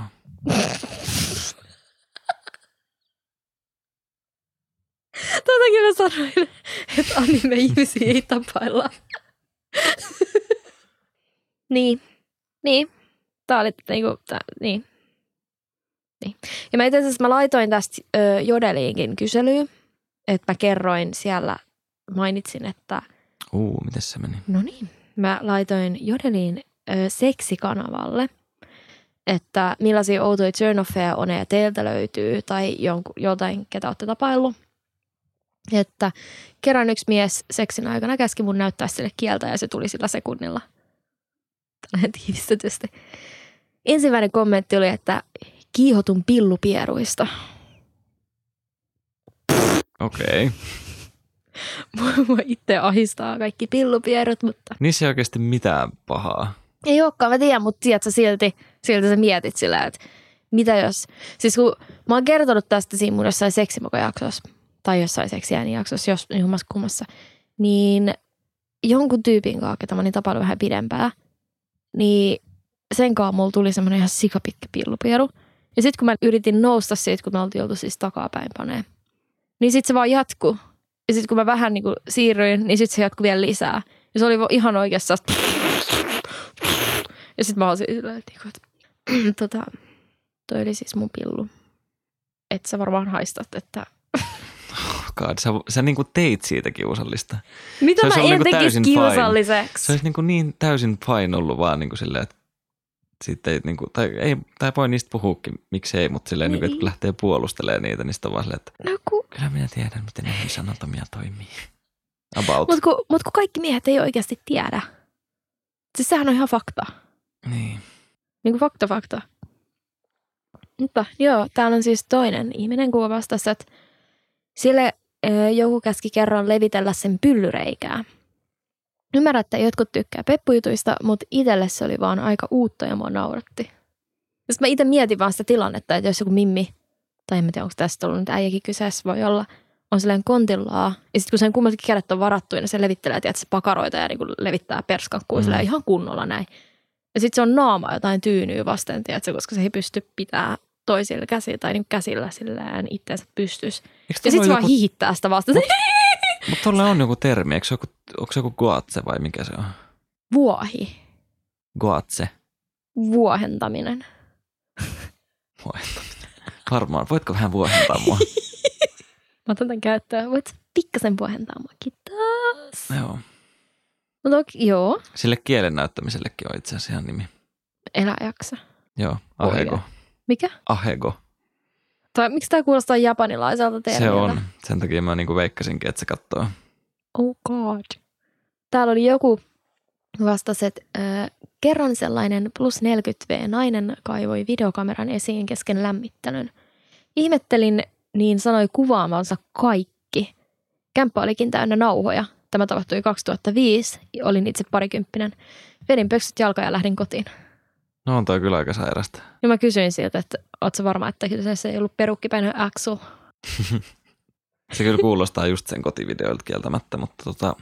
Tätäkin mä sanoin, että anime-ihmisiä ei tapailla. Niin. Tää oli niinku, niin. Ja mä itse asiassa mä laitoin tästä Jodeliinkin kyselyyn, että mä kerroin siellä, mainitsin, että... mites se meni? No niin, mä laitoin Jodeliin seksikanavalle, että millaisia outoja turn-offeja on ja teiltä löytyy tai jotain, ketä olette tapaillut. Että kerran yksi mies seksin aikana käski mun näyttää sille kieltä ja se tuli sillä sekunnilla. Tällainen tiivistetysti. Ensimmäinen kommentti oli, että kiihotun pillupieruista. Okei. Mua itse ahistaa kaikki pillupierut, mutta... Niissä ei oikeasti mitään pahaa. Ei olekaan, mä tiedän, mutta tiedätkö silti sä mietit sillä, että mitä jos... Siis kun mä oon kertonut tästä siinä mun jossain seksimokojaksossa, tai jossain seksiäänijaksossa, jos jummassa kummassa, niin jonkun tyypin kanssa, ketä mä niin tapailu vähän pidempää, niin sen kanssa mulla tuli semmoinen ihan sikapikki pillupieru. Ja sit kun mä yritin nousta siitä, kun me oltiin oltu siis takapäin paneen, niin sit se vaan jatkuu. Ja sit kun mä vähän niin kuin siirryin, niin sit se jatkui vielä lisää. Ja se oli ihan oikeassa. Ja sit mä olin silleen, että toi oli siis mun pillu. et sä varmaan haistat, että... Oh God, sä niin kuin teit siitä kiusallista. Mitä se mä en niin tekisi kiusalliseksi? Se olisi niin täysin fine ollut vaan niin kuin silleen, että sitten ei, niin kuin, tai voi niistä puhuukin, miksei, mutta silleen, niin. Niin, kun lähtee puolustelemaan niitä, niin sitten on vaan silleen, että no, kyllä minä tiedän, miten näihin sanotamia toimii. About. Mut kun kaikki miehet ei oikeasti tiedä. Siis sehän on ihan fakta. Niin. Niin kuin fakta. Mutta joo, täällä on siis toinen ihminen, kun vastasi, että sille joku käski kerran levitellä sen pyllyreikää. Ymmärrän, että jotkut tykkää peppujutuista, mutta itselle se oli vaan aika uutta ja mua nauratti. Sitten mä itse mietin vaan sitä tilannetta, että jos joku mimmi, tai en tiedä, onko tästä ollut nyt äijäkin kyseessä, voi olla, on silleen kontillaan. Ja sitten kun sen kummaltakin kädet on varattuina, se levittelee, että se pakaroita ja niin kuin levittää perskakkuu silleen ihan kunnolla näin. Ja sitten se on naama jotain tyynyy vasten, tiedätkö, koska se ei pysty pitämään toisilla käsillä tai niin käsillä silleen itseänsä pystyisi. Ja sitten se joku... vaan hiihittää sitä vastaan. Mutta tuolla on joku termi, onko se joku goatse vai mikä se on? Vuohi. Goatse. Vuohentaminen. Vuohentaminen. Varmaan, voitko vähän vuohentaa mua? Mä otan tämän käyttöön. Voitko pikkasen vuohentaa muakin taas? Joo. Joo. Sille kielen näyttämisellekin on itse asiassa ihan nimi. Elä jaksa. Joo, ahego. Mikä? Ahego. Miksi tämä kuulostaa japanilaiselta termiltä? Se on. Sen takia mä niinku veikkasinkin, että se kattoo. Oh god. Täällä oli joku vastasi, että kerran sellainen plus 40V nainen kaivoi videokameran esiin kesken lämmittelyn. Ihmettelin, niin sanoi kuvaamansa kaikki. Kämppä olikin täynnä nauhoja. Tämä tapahtui 2005. Olin itse parikymppinen. Vedin pöksyt jalkaan ja lähdin kotiin. No on toi kyllä aika sairasta. Ja mä kysyin siltä, että ootko varma, että se ei ollut perukkipäinen äksu? Se kyllä kuulostaa just sen kotivideoilta kieltämättä, mutta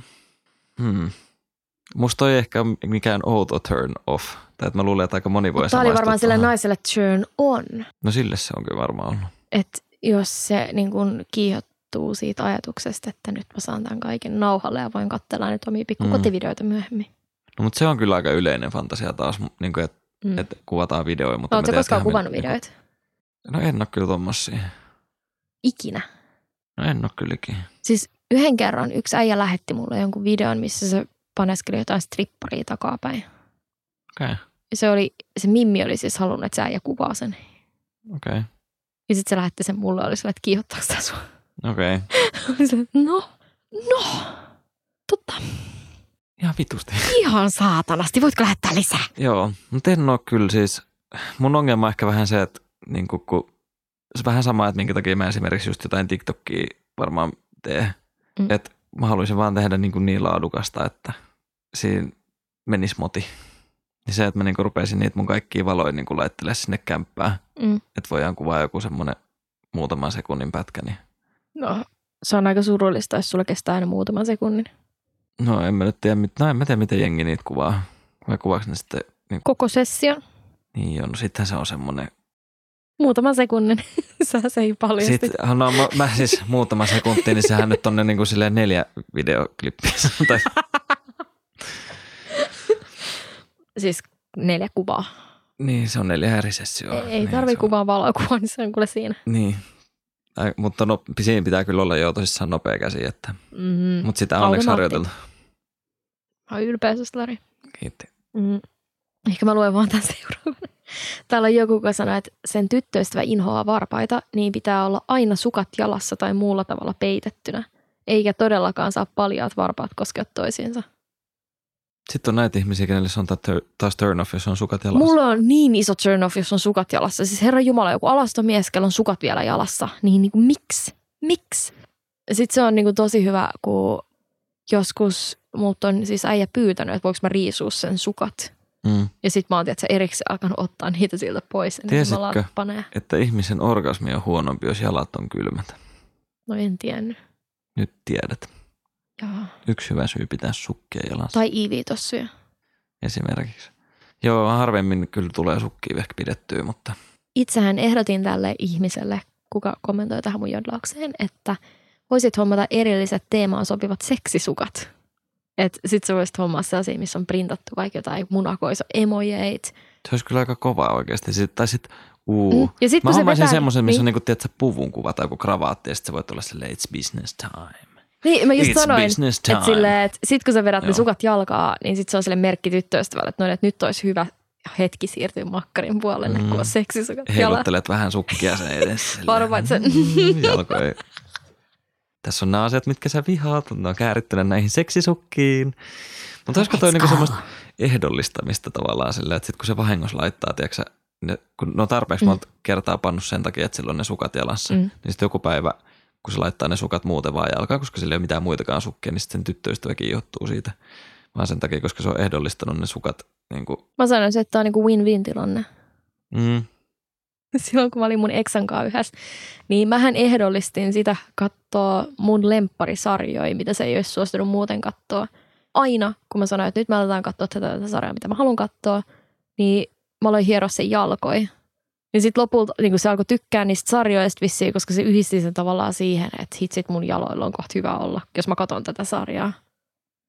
musta ei ehkä mikään outo turn off. Tai että mä luulen, että aika moni voi samaistua. Tämä oli varmaan sille naiselle turn on. No sille se on kyllä varmaan ollut. Että jos se niin kun kiihottuu siitä ajatuksesta, että nyt mä saan tämän kaiken nauhalle ja voin katsella nyt omia pikku kotivideoita myöhemmin. No mutta se on kyllä aika yleinen fantasia taas, niin kuin, että että kuvataan videoja, mutta... Oletko koskaan kuvannut videoita? No en ole kyllä tommosia. Ikinä? No en ole kyllä ikinä. Siis yhden kerran yksi äijä lähetti mulle jonkun videon, missä se paneskeli jotain stripparia takapäin. Okei. Se mimmi oli siis halunnut, että se äijä kuvaa sen. Okei. Ja sitten se lähetti sen mulle, oli sillä, että kiihottaako sitä sua? Okei. Oli sillä, että no, totta. Ihan vitusti. Ihan saatanasti. Voitko lähettää lisää? Joo, mutta en ole kyllä siis. Mun ongelma on ehkä vähän se, että niin kun, se vähän sama, että minkä takia mä esimerkiksi just jotain TikTokia varmaan teen. Että mä haluaisin vaan tehdä niin laadukasta, että siinä menisi moti. Ja se, että mä rupeaisin niitä mun kaikkia valoja laittelemaan sinne kämppään. Että voidaan kuvaa joku semmoinen muutaman sekunnin pätkä. Niin. No, se on aika surullista, jos sulla kestää aina muutaman sekunnin. No en mä nyt tiedä, miten jengi niitä kuvaa. Vai kuvaako ne sitten... Niin... Koko session? Niin joo, no sittenhän se on semmoinen... Muutama sekunnin, se ei paljasti. Sitten, no mä siis muutama sekunti, niin sehän nyt on ne niin kuin silleen 4 videoklippiä. Siis 4 kuvaa. Niin, se on 4 eri sessioa. Ei niin, tarvitse kuvaa valokuvaa, niin se on kuule siinä. Niin. Mutta siinä pitää kyllä olla jo tosissaan nopea käsi, että. Mutta sitä on onneksi harjoiteltu. Mä oon ylpeä susta, Lari. Kiitti. Ehkä mä luen vaan tämän seuraavan. Täällä on joku, joka sanoo, että sen tyttöystävä inhoaa varpaita, niin pitää olla aina sukat jalassa tai muulla tavalla peitettynä. Eikä todellakaan saa paljaat varpaat koskea toisiinsa. Sitten on näitä ihmisiä, kenelle se on taas turn off, jos on sukat jalassa. Mulla on niin iso turn off, jos on sukat jalassa. Siis herra jumala, joku alastomies, kello on sukat vielä jalassa. Niin miksi? Sitten se on niin kuin tosi hyvä, kun joskus mut on siis äijä pyytänyt, että voiko mä riisua sen sukat. Ja sit mä oon tietysti erikseen alkanut ottaa niitä siltä pois. Tiesitkö, että ihmisen orgasmi on huonompi, jos jalat on kylmät? No en tiennyt. Nyt tiedät. Joo. Yksi hyvä syy pitää sukkia jalassa. Tai iiviitossyy. Esimerkiksi. Joo, harvemmin kyllä tulee sukkia ehkä pidettyä, mutta... Itsehän ehdotin tälle ihmiselle, kuka kommentoi tähän mun jodlaukseen, että voisit hommata erilliset teemaan sopivat seksisukat. Että sit sä voisit hommaa sellaisia, missä on printattu vaikka jotain munakoiso emojeit. Se olisi kyllä aika kovaa oikeasti. Tai sit Ja sit, mä hommaisin semmoisen, missä on niinku, tiedätkö, puvun kuva tai joku kravaatti ja sit se voi tulla silleen, it's business time. Niin, mä just it's sanoin, että silleen, että sit kun sä vedät ne sukat jalkaa, niin sit se on silleen merkki tyttöystävälle, että, noin, että nyt olisi hyvä hetki siirtyy makkarin puolelle, kun on seksisukat jalaa. Heiluttelet vähän sukkia sen edes. Varmaan sen. Jalkoja. Tässä on nämä asiat, mitkä sä vihaat, ne on käärittynä näihin seksisukkiin. Mutta olisiko toi niinku semmoista ehdollistamista tavallaan sillä, että sit kun se vahingossa laittaa, tiiäksä, ne, kun ne on tarpeeksi monta kertaa pannut sen takia, että sillä on ne sukat jalassa, niin sitten joku päivä, kun se laittaa ne sukat muuten vaan jalkaan, koska sillä ei ole mitään muitakaan sukkia, niin sitten sen tyttöystäväkin johtuu siitä, vaan sen takia, koska se on ehdollistanut ne sukat. Niin kuin. Mä sanoisin, että tämä on niin kuin win-win tilanne. Mm. Silloin kun mä olin mun eksan kanssa yhdessä, niin mähän ehdollistin sitä katsoa mun lempparisarjoja, mitä se ei olisi suostunut muuten katsoa. Aina, kun mä sanoin, että nyt mä aletaan katsoa tätä sarjaa, mitä mä haluan katsoa, niin mä aloin hieroa sen jalkoja. Ja sitten lopulta niin kun se alkoi tykkää niistä sarjoista vissiin, koska se yhdisti sen tavallaan siihen, että hitsit mun jaloilla on kohta hyvä olla, jos mä katson tätä sarjaa.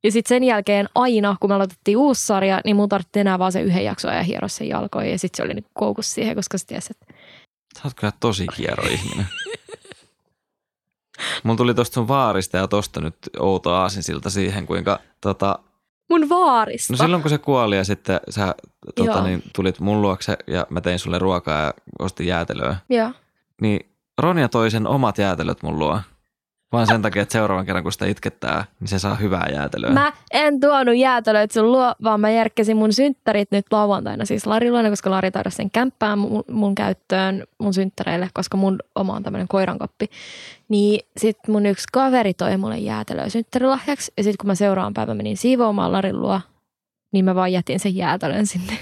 Ja sitten sen jälkeen aina, kun me aloitettiin uusi sarja, niin mun tarvittiin enää vaan se yhden jakson ja hieroa sen jalkoja. Ja sitten se oli niinku koukussa siihen, koska se tiesi, että... Sä oot kyllä tosi hiero ihminen. Mun tuli tosta sun vaarista ja tosta nyt outo aasinsilta siihen, kuinka... Mun vaarista? No silloin, kun se kuoli ja sitten sä niin, tulit mun luokse ja mä tein sulle ruokaa ja ostin jäätelöä. Joo. Niin Ronja toi sen omat jäätelöt mun luo. Vaan sen takia, että seuraavan kerran, kun sitä itkettää, niin se saa hyvää jäätelöä. Mä en tuonut jäätelöä sun luo, vaan mä järkkäsin mun synttärit nyt lauantaina, siis Lari luona, koska Lari tarjosi sen kämppään mun käyttöön mun synttäreille, koska mun oma on tämmönen koirankoppi. Niin sit mun yksi kaveri toi mulle jäätelöä synttärilahjaksi, ja sit kun mä seuraavan päivän menin siivoamaan Larin luo, niin mä vaan jätin sen jäätelön sinne.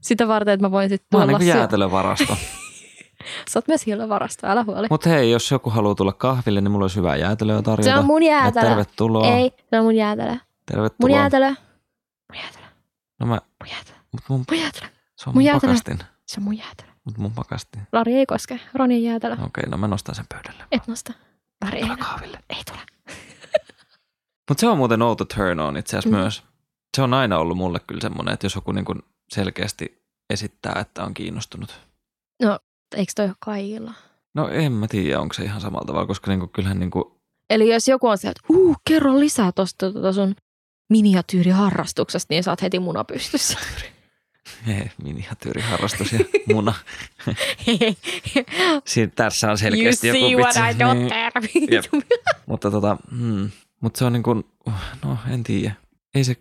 Sitä varten, että mä voin sit tuolla... Mä oon niin kuin jäätelövarasto. Sä oot myös hiilovarasto, älä huoli. Mut hei, jos joku haluaa tulla kahville, niin mulla olisi hyvää jäätelöä tarjota. Se on mun jäätelö. Tervetuloa. Ei, se on mun jäätelö. Tervetuloa. Mun jäätelö. Mun jäätelö. No mä... Mun jäätelö. Mut mun jäätelö. Se on mun pakastin. Se on mun jäätelö. Mut mun pakastin. Lari ei koske. Ronin jäätelö. Okei, no mä nostan sen pöydälle. Et nosta. Lari ei. Tule kahville. Ei tule. Mut se on muuten outo turn on itse asiassa myös. Se on aina ollut mulle kyllä semmoinen, että jos joku niinku selkeästi esittää, että on kiinnostunut. No. Eikö toi ole kaikilla? No en mä tiedä, onko se ihan samalla tavalla, koska niinku, kyllähän niinku... Eli jos joku on se, että kerro lisää tosta sun miniatyyriharrastuksesta, niin saat heti muna pystyssä. Hei, miniatyyriharrastus ja muna. Siinä tässä on selkeästi joku vitsi. You see what I don't there. Mutta mutta se on niinku, no en tiedä.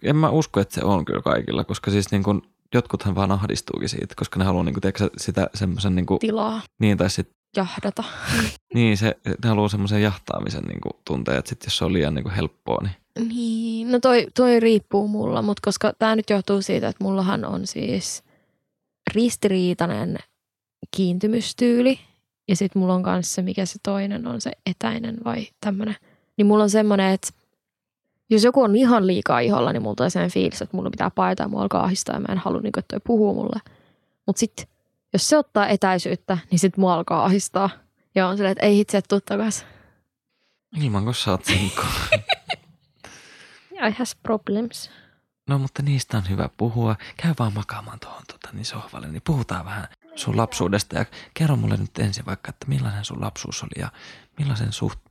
En mä usko, että se on kyllä kaikilla, koska siis niinku... Jotkuthan vaan ahdistuukin siitä, koska ne haluaa niinku, tiedätkö, sitä semmoisen... Niinku, tilaa. Niin, tai sitten... Jahdata. Niin, ne haluaa semmoisen jahtaamisen niinku, tunteen, että sit jos se on liian niinku, helppoa, niin... Niin, no toi riippuu mulla, mutta koska tää nyt johtuu siitä, että mullahan on siis ristiriitainen kiintymystyyli. Ja sit mulla on kanssa, mikä se toinen on, se etäinen vai tämmönen. Niin mulla on semmoinen, että... Jos joku on ihan liikaa iholla, niin mulla tulee sen fiilis, että mulla pitää paeta ja mua alkaa ahdistaa ja mä en halua, että toi puhuu mulle. Mutta sitten, jos se ottaa etäisyyttä, niin sitten mua alkaa ahdistaa. Ja on silleen, että ei itse tuu takaisin. Ilman, kun sä oot sinko. I has problems. No, mutta niistä on hyvä puhua. Käy vaan makaamaan tuohon sohvalle, niin puhutaan vähän sun lapsuudesta. Ja kerro mulle nyt ensin vaikka, että millainen sun lapsuus oli ja millaisen suhde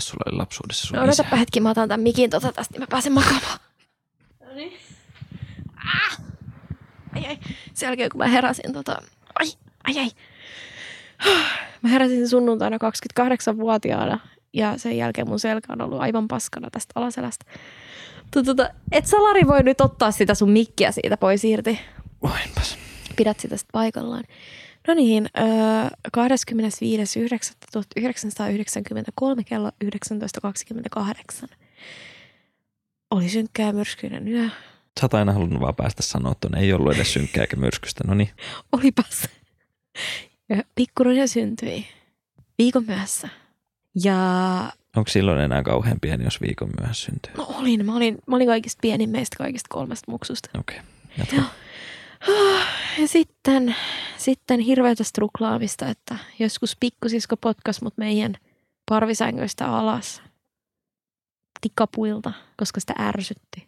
sulla oli lapsuudessa sun isä. Odotapa hetki, mä otan tämän mikin tästä, niin mä pääsen makaamaan. No niin. Ai. Sen jälkeen, kun mä heräsin ai. Mä heräsin sunnuntaina 28-vuotiaana ja sen jälkeen mun selkä on ollut aivan paskana tästä alaselästä. Et sä, Lari, voi nyt ottaa sitä sun mikkiä siitä pois irti. Voinpas. Pidät sitä sitten paikallaan. No niin, 25.9.1993 kello 19.28. Oli synkkä ja myrskyinen yö. Sä oot aina halunnut vaan päästä sanoa, että ei ollut edes synkkää eikä myrskystä, no niin. Olipas. Pikkuruja syntyi viikon myöhässä. Ja... Onko silloin enää kauhean pieni, jos viikon myöhässä syntyy? No olin, mä olin kaikista pienin meistä kaikista kolmesta muksusta. Okei, jatka. Ja sitten hirveätä struklaamista, että joskus pikkusisko potkas mut meidän parvisängöistä alas tikapuilta, koska sitä ärsytti.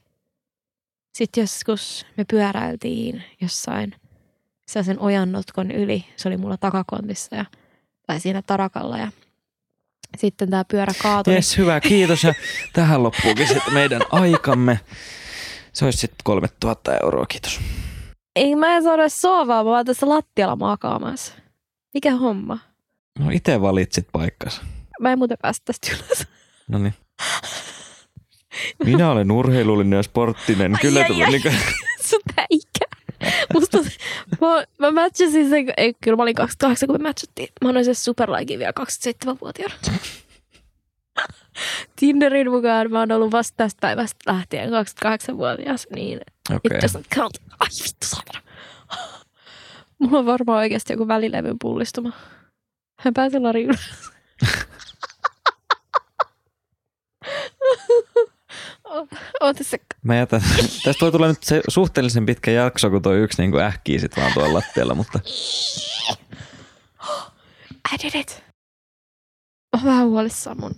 Sitten joskus me pyöräiltiin jossain sellaisen ojannotkon yli. Se oli mulla takakontissa ja, tai siinä tarakalla ja sitten tämä pyörä kaatui. Yes, hyvä, kiitos. Ja tähän loppuukin sitten meidän aikamme. Se olisi sitten 3 000 euroa, kiitos. Ei mä en saada soovaa, mä vaan tässä lattialla makaamassa. Mikä homma? No itse valitsit paikkansa. Mä en muuten päästä tästä ylös. Noniin. Minä olen urheilullinen ja sporttinen. Kyllä tämä on niinkuin. Sitä ikä. Musta mä matchasin sen, ei, kyllä mä olin 28, kun me matchattiin. Mä annoin sen superlaikin vielä 27-vuotiaana. Tinderin mukaan mä oon ollut vasta tästä päivästä lähtien 28-vuotias, niin okay. It doesn't count. Ai vittu satana. Mulla on varmaan oikeasti joku välilevyn pullistuma. Hän pääsi Lari ylös. Mä jätän. Tästä voi tulla nyt se suhteellisen pitkä jakso, kun toi yksi niin ähkii sit vaan tuolla lattialla, mutta... I did it. Mä oon vähän huolissaan mun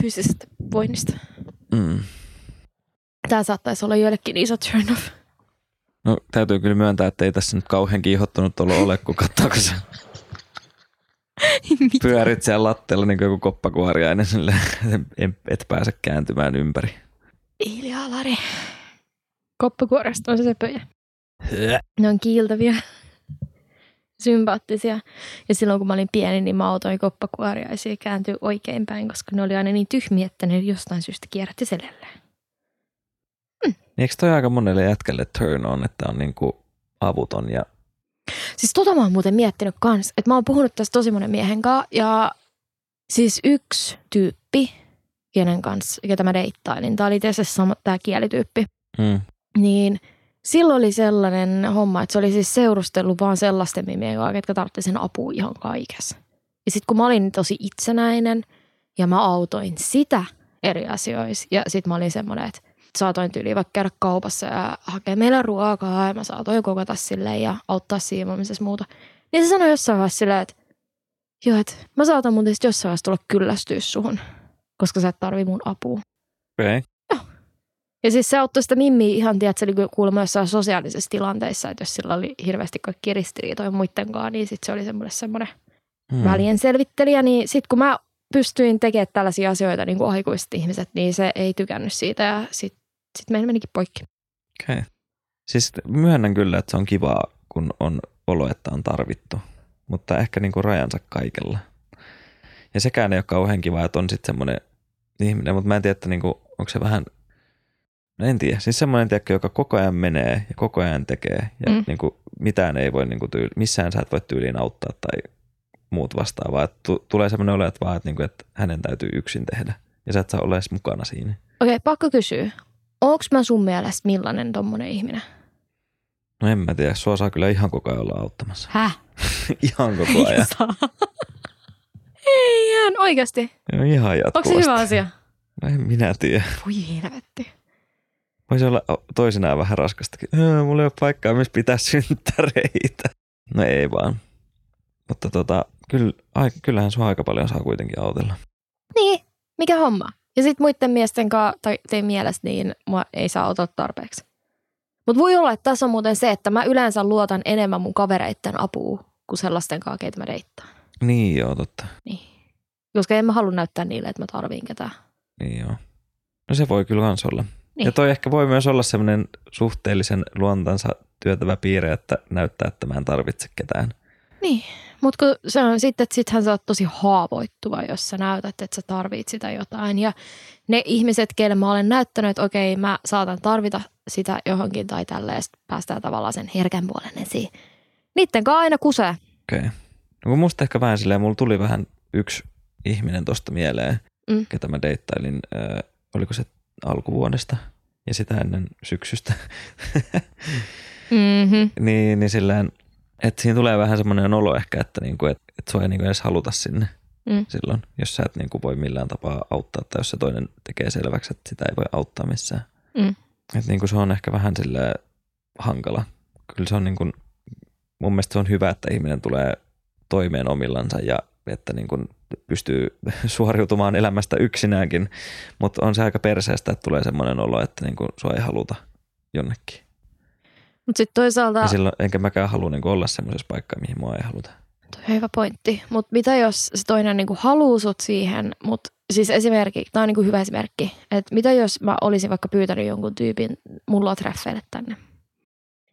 fyysisestä voinnista. Mm. Tää saattaisi olla joillekin iso turn off. No täytyy kyllä myöntää, että ei tässä nyt kauhean kiihottunut ole, kun katsoako se. Pyörit siellä lattialla niin kuin joku koppakuoriainen, et pääse kääntymään ympäri. Hiljaa, Lari. Koppakuoriasta on se pöjä. Ne on kiiltäviä, sympaattisia. Ja silloin kun mä olin pieni, niin mä autoin koppakuoriaisia kääntyy oikein päin, koska ne oli aina niin tyhmiä, että ne jostain syystä kierrätti selälleen. Mm. Eikö toi aika monelle jätkälle turn on, että on niin kuin avuton ja... Siis tota mä oon muuten miettinyt kans, että mä oon puhunut tästä tosi monen miehen kanssa ja siis yksi tyyppi, kenen kanssa, ketä mä deittailin, tää oli itse asiassa sama, tää kielityyppi, niin silloin oli sellainen homma, että se oli siis seurustellut vaan sellaisten mimien kanssa, ketkä tarvittiin sen apua ihan kaikessa. Ja sit kun mä olin tosi itsenäinen ja mä autoin sitä eri asioissa ja sit mä olin semmoinen, että saatoin tyyliin vaikka käydä kaupassa ja hakea meillä ruokaa ja mä saatoin kokata silleen ja auttaa siivoamisessa muuta. Niin se sanoi jossain vaiheessa silleen, että joo, että mä saatan muuten sitten jossain vaiheessa tulla kyllästyä suhun, koska sä et tarvii mun apua. Okei. Joo. Ja siis se auttoi sitä mimmiä ihan, tiedät, se oli kuulemma jossain sosiaalisessa tilanteessa, että jos sillä oli hirveästi kaikki ristiriitoja muittenkaan, niin sitten se oli semmoinen välienselvittelijä. Niin sitten kun mä pystyin tekemään tällaisia asioita, niin kuin aikuiset ihmiset, niin se ei tykännyt siitä ja sitten meillä menikin poikki. Okei. Siis myönnän kyllä, että se on kivaa, kun on olo, että on tarvittu, mutta ehkä niin kuin rajansa kaikella. Ja sekään ei ole kauhean kivaa, että on sitten semmoinen ihminen, mutta mä en tiedä, että niin kuin, onko se vähän, en tiedä. Siis semmoinen, tiedäkö, joka koko ajan menee ja koko ajan tekee ja niin kuin mitään ei voi, niin kuin missään sä et voi tyyliin auttaa tai muut vastaavaa. Tulee semmoinen olo, että, vaan, että, niin kuin, että hänen täytyy yksin tehdä ja sä et saa olla edes mukana siinä. Okei, pakko kysyä. Onks mä sun mielestä millainen tommonen ihminen? No en mä tiedä. Sua saa kyllä ihan koko ajan olla auttamassa. Häh? Ihan koko ajan. Ei ihan oikeasti. No ihan jatkuvasti. Onko se hyvä asia? No en minä tiedä. Voi helvetti. Voisi olla toisinaan vähän raskastakin. Mulla ei ole paikkaa, missä pitää synttäreitä. No ei vaan. Mutta kyllähän sua aika paljon saa kuitenkin autella. Niin, mikä homma? Ja sitten muiden miesten kanssa, tai teidän mielestä, niin mua ei saa ottaa tarpeeksi. Mutta voi olla, että tässä on muuten se, että mä yleensä luotan enemmän mun kavereitten apua kuin sellaisten kanssa, keitä mä deittaan. Niin joo, totta. Niin. Koska en mä halua näyttää niille, että mä tarviin ketään. Niin joo. No se voi kyllä kans olla. Niin. Ja toi ehkä voi myös olla semmoinen suhteellisen luontansa työtävä piirre, että näyttää, että mä en tarvitse ketään. Niin. Mutta kun se on sitten, että sittenhän sä oot tosi haavoittuva, jos sä näytät, että sä tarvitset sitä jotain. Ja ne ihmiset, keille mä olen näyttänyt, että okei, mä saatan tarvita sitä johonkin tai tälleen, päästään tavallaan sen herkän puolen esiin. Niitten kanssa aina kusee. Okei. No kun musta ehkä vähän silleen, mulla tuli vähän yksi ihminen tosta mieleen, ketä mä deittailin, oliko se alkuvuodesta ja sitä ennen syksystä. Niin silleen... Että siinä tulee vähän semmoinen olo ehkä, että niinku, et sua ei niinku edes haluta sinne silloin, jos sä et niinku voi millään tapaa auttaa tai jos se toinen tekee selväksi, että sitä ei voi auttaa missään. Että niinku se on ehkä vähän silleen hankala. Kyllä se on niinku, mun mielestä se on hyvä, että ihminen tulee toimeen omillansa ja että niinku pystyy suoriutumaan elämästä yksinäänkin, mutta on se aika perseestä, että tulee semmoinen olo, että niinku sua ei haluta jonnekin. Mutta sitten toisaalta... Silloin, enkä mäkään halua niinku olla semmoisessa paikkaa, mihin mua ei haluta. Tuo on hyvä pointti. Mutta mitä jos se toinen niinku haluu sut siihen, mutta siis esimerkiksi, tämä on niinku hyvä esimerkki, että mitä jos mä olisin vaikka pyytänyt jonkun tyypin mun luo treffeille tänne.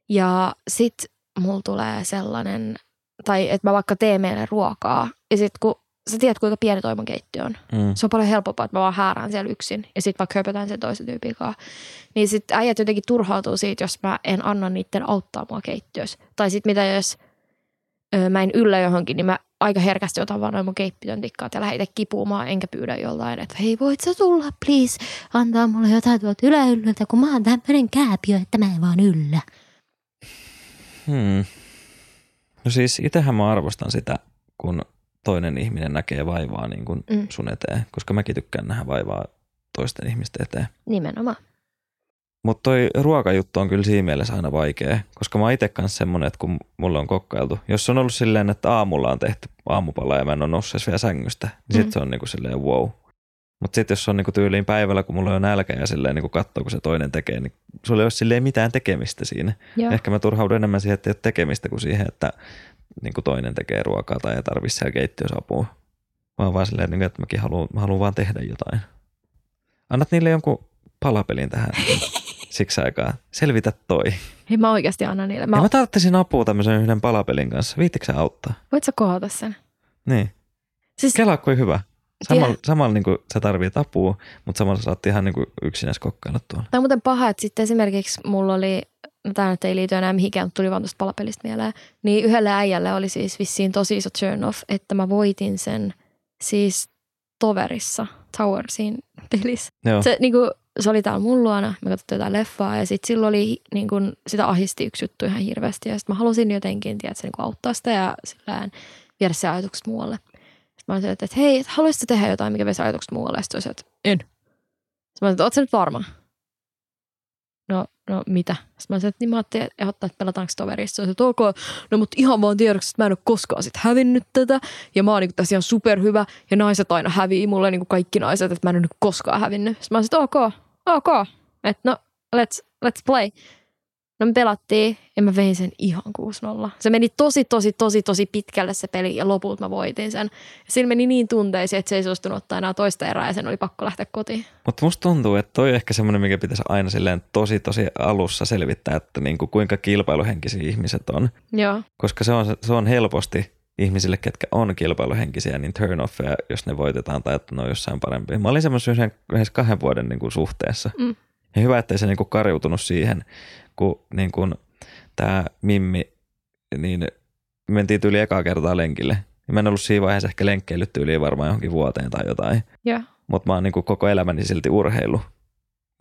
Ja sitten mulla tulee sellainen, tai että mä vaikka teen meille ruokaa, ja sitten kun sä tiedät, kuinka pieni toimonkeittiö on. Mm. Se on paljon helpompaa, että mä vaan häärään siellä yksin ja sitten vaikka höpötään sen toisen tyypin kanssa. Niin sitten äijät jotenkin turhautuu siitä, jos mä en anna niiden auttaa mua keittiössä. Tai sitten mitä jos mä en yllä johonkin, niin mä aika herkästi otan vaan noin mun keittiön tikkaa ja lähden itse kipuumaan, enkä pyydä jollain, että hei voit sä tulla, please, antaa mulle jotain tuolta yläyllyltä, kun mä oon tämmönen kääpiö, että mä en vaan yllä. No siis itsehän mä arvostan sitä, kun toinen ihminen näkee vaivaa niin kuin sun eteen, koska mäkin tykkään nähdä vaivaa toisten ihmisten eteen. Nimenomaan. Mutta toi ruokajuttu on kyllä siinä mielessä aina vaikea, koska mä oon itse kanssa semmonen, että kun mulle on kokkailtu, jos on ollut silleen, että aamulla on tehty aamupala ja mä en ole noussut edes vielä sängystä, niin sit se on niinku silleen wow. Mutta sit jos on niinku tyyliin päivällä, kun mulla on nälkä ja silleen niinku katsoo, kun se toinen tekee, niin sulla ei ole silleen mitään tekemistä siinä. Joo. Ehkä mä turhaudun enemmän siihen, että ei ole tekemistä kuin siihen, että niinku toinen tekee ruokaa tai ei tarvitse siellä keittiössä apua. Mä oon vaan silleen, että mäkin haluan vaan tehdä jotain. Annat niille jonkun palapelin tähän. Siksi aikaa. Selvitä toi. Hei mä oikeasti annan niille. Mä tarvitsisin apua tämmöisen yhden palapelin kanssa. Viittikö sä auttaa? Voit sä kohota sen? Niin. Siis... Kela kuin hyvä. Samalla niin kuin sä tarvit apua, mutta samalla sä saat ihan niin kuin yksinäis kokkailla tuolla. Tämä on muuten paha, että sitten esimerkiksi mulla oli, no tämä nyt ei liity enää mihinkään, mutta tuli vaan tuosta palapelistä mieleen, niin yhdellä äijällä oli siis vissiin tosi iso turn off, että mä voitin sen siis Toverissa, Towersin pelissä. Joo. Se niin kuin... Se oli täällä mun luona, me katsottiin jotain leffaa ja sitten silloin oli, niin kun, sitä ahisti yksi juttu ihan hirveästi ja sitten mä halusin jotenkin, tiedätkö, niin auttaa sitä ja sillään viedä se ajatukset muualle. Sitten mä olin silleen, että hei, haluaisitko tehdä jotain, mikä vesi ajatukset muualle? Ja sitten olisin, että en. Sitten mä olin, että ootko sä nyt varma? No mitä? Sitten mä olin, että niin mä ajattelin ehdottaa, että pelataanko Toverista. Sitten mä olin, että okay. No mut ihan vaan tiedoksi, että mä en ole koskaan sit hävinnyt tätä ja mä oon niin tässä ihan superhyvä ja naiset aina hävii mulle niin kuin kaikki naiset, että mä en ole nyt koskaan hävinnyt. Sitten mä olin, että okay. Että no, let's play. No me pelattiin ja mä vein sen ihan 6-0. Se meni tosi pitkälle se peli ja lopulta mä voitin sen. Siinä meni niin tunteisiin, että se ei suostunut ottaa enää toista erää ja sen oli pakko lähteä kotiin. Mutta musta tuntuu, että toi on ehkä semmoinen, mikä pitäisi aina silleen tosi alussa selvittää, että niinku kuinka kilpailuhenkisiä ihmiset on. Joo. Koska se on helposti ihmisille, ketkä on kilpailuhenkisiä, niin turn offia, jos ne voitetaan tai että ne on jossain parempi. Mä olin semmoisen yhdessä 2 vuoden niin kuin suhteessa. Mm. Ja hyvä, ettei se niin kuin kariutunut siihen, kun niin kuin tämä Mimmi, niin mentiin tyyli ekaa kertaa lenkille. Mä en ollut siinä vaiheessa ehkä lenkkeillyt tyyliin varmaan johonkin vuoteen tai jotain. Yeah. Mutta mä oon niin kuin koko elämäni silti urheilu.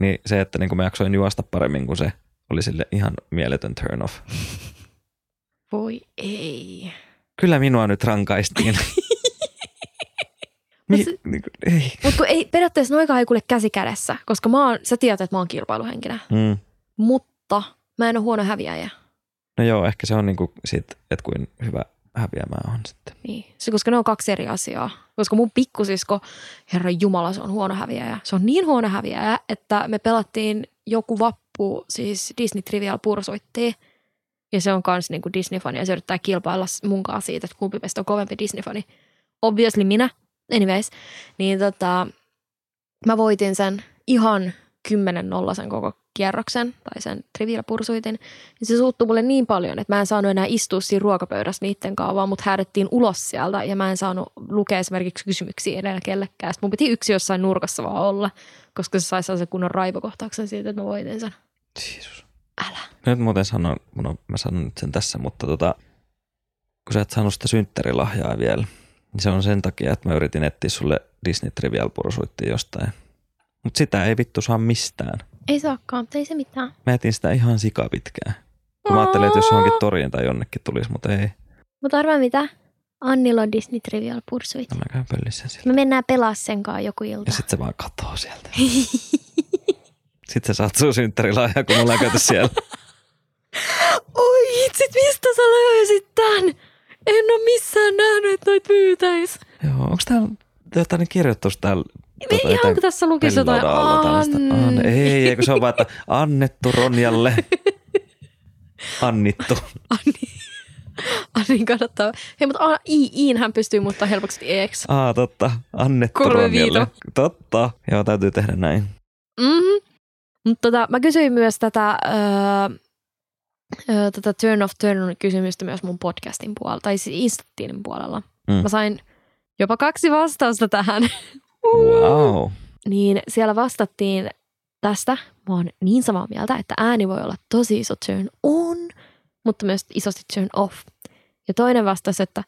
Niin se, että niin kuin mä jaksoin juosta paremmin kuin se, oli sille ihan mieletön turn off. Voi ei. Kyllä minua nyt rankaistiin. Mutta kun ei, periaatteessa noikaan ei kuule käsi kädessä, koska sä tiedät, että mä oon kilpailuhenkilä. Mm. Mutta mä en ole huono häviäjä. No joo, ehkä se on niinku siitä, että kuin hyvä häviäjä mä oon sitten. Niin, koska ne on 2 eri asiaa. Koska mun pikkusisko, herra jumala, se on huono häviäjä. Se on niin huono häviäjä, että me pelattiin joku vappu, siis Disney Trivial Pursuittiin. Ja se on kans niinku Disney-fani ja se yrittää kilpailla munkaan siitä, että kumpi meistä on kovempi Disney-fani. Obviously minä, anyways. Niin mä voitin sen ihan 10-0 sen koko kierroksen tai sen Trivial Pursuitin. Ja se suuttui mulle niin paljon, että mä en saanut enää istua siinä ruokapöydässä niitten kanssa, vaan mut häädettiin ulos sieltä. Ja mä en saanut lukea esimerkiksi kysymyksiä edellä kellekään. Sitten mun piti yksi jossain nurkassa vaan olla, koska se sai sellaisen kunnon raivokohtauksen siitä, että mä voitin sen. Jeesus. Älä. Nyt muuten mä sanon nyt sen tässä, mutta kun sä et saanut sitä synttärilahjaa vielä, niin se on sen takia, että mä yritin etsiä sulle Disney Trivial Pursuittiin jostain. Mutta sitä ei vittu saa mistään. Ei saakaan, mutta ei se mitään. Mä etin sitä ihan sikapitkään. Mä ajattelin, että jos johonkin torjin tai jonnekin tulisi, mutta ei. Mutta arvaa mitä? Annilla on Disney Trivial Pursuit. No mä käyn pöllissä siltä. Me mennään pelaa senkaan joku ilta. Ja sit se vaan katoo sieltä. Sitten sä saat sun synttärilahjaa, kun mulla on käyty siellä. Oi hitsit, mistä sä löysit tän? En oo missään nähnyt, että noit pyytäis. Joo, onks täällä jotain kirjoittus täällä? Ihan kun tässä lukisi jotain Anni. Ei, kun se on vaan, että annettu Ronjalle. Annittu. Annin kannattaa. Hei, mutta iin hän pystyy muuttaa helposti eeksi. Totta. Annettu Ronjalle. Totta. Joo, täytyy tehdä näin. Mm-hmm. Mutta mä kysyin myös tätä turn off turn kysymystä myös mun podcastin puolella, tai siis Instagramin puolella. Mm. Mä sain jopa 2 vastausta tähän. Wow. Niin siellä vastattiin tästä. Mä oon niin samaa mieltä, että ääni voi olla tosi iso turn on, mutta myös isosti turn off. Ja toinen vastasi, että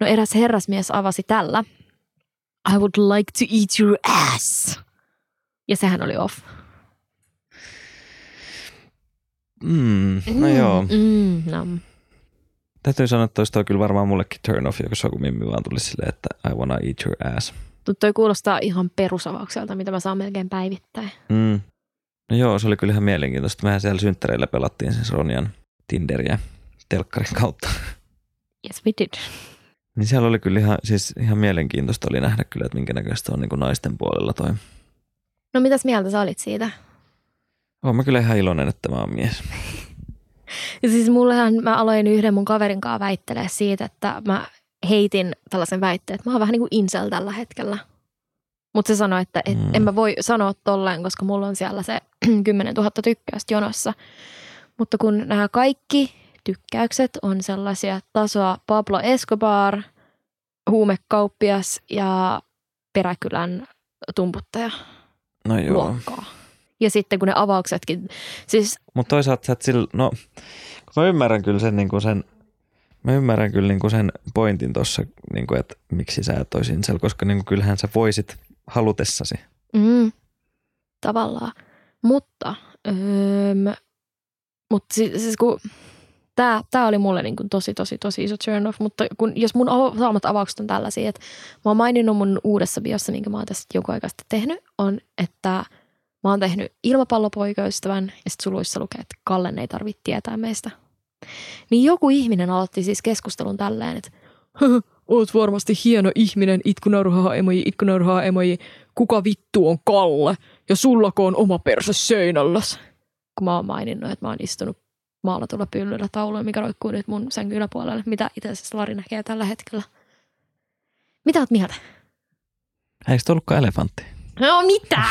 no eräs herrasmies avasi tällä. I would like to eat your ass. Ja sehän oli off. No joo. Täytyy sanoa, että olisi toi kyllä varmaan mullekin turn off, jos joku mimmi vaan tuli silleen, että I wanna eat your ass. Toi kuulostaa ihan perusavaukselta, mitä mä saan melkein päivittäin. Mm. No joo, se oli kyllä ihan mielenkiintoista. Mehän siellä synttäreillä pelattiin siis Ronjan Tinderiä telkkarin kautta. Yes, we did. Niin siellä oli kyllä ihan mielenkiintoista oli nähdä kyllä, että minkä näköistä on niin kuin naisten puolella toi. No mitäs mieltä sä olit siitä? Oon mä kyllä ihan iloinen, että mä oon mies. Ja siis mä aloin yhden mun kaverin kanssa väittelee siitä, että mä heitin tällaisen väitteen, että mä oon vähän niin kuin incel tällä hetkellä. Mutta se sanoi, että en mä voi sanoa tolleen, koska mulla on siellä se 10 000 tykkäystä jonossa. Mutta kun nämä kaikki tykkäykset on sellaisia tasoa Pablo Escobar, huumekauppias ja peräkylän tumputtaja. No joo. Luokkaa. Ja sitten kun ne avauksetkin, siis... Mutta toisaalta sä et sillä, no mä ymmärrän kyllä sen, niin kuin sen, mä ymmärrän kyllä niin kuin sen pointin tossa, niin kuin, että miksi sä et ois incel, koska niin kuin, kyllähän sä voisit halutessasi. Mm, tavallaan. Mutta, siis kun tää oli mulle niin kuin tosi iso turn off, mutta kun, jos mun saamat avaukset on tällaisia, että mä oon maininnut mun uudessa biossa, minkä mä oon tästä joku aikaa sitten tehnyt, on, että mä oon tehnyt ilmapallopoikaystävän ja sit suluissa lukee, että Kallen ei tarvitse tietää meistä. Niin joku ihminen aloitti siis keskustelun tälleen, että oot varmasti hieno ihminen, itkunauruhaa emoji, kuka vittu on Kalle ja sullakoon oma perse seinälläs. Kun mä oon maininnut, että mä oon istunut maalatulla pyllyllä taululla, mikä roikkuu nyt mun sängyn yläpuolella, mitä itse asiassa Lari näkee tällä hetkellä. Mitä oot mieltä? Eikö se ollutkaan elefantti? No mitä?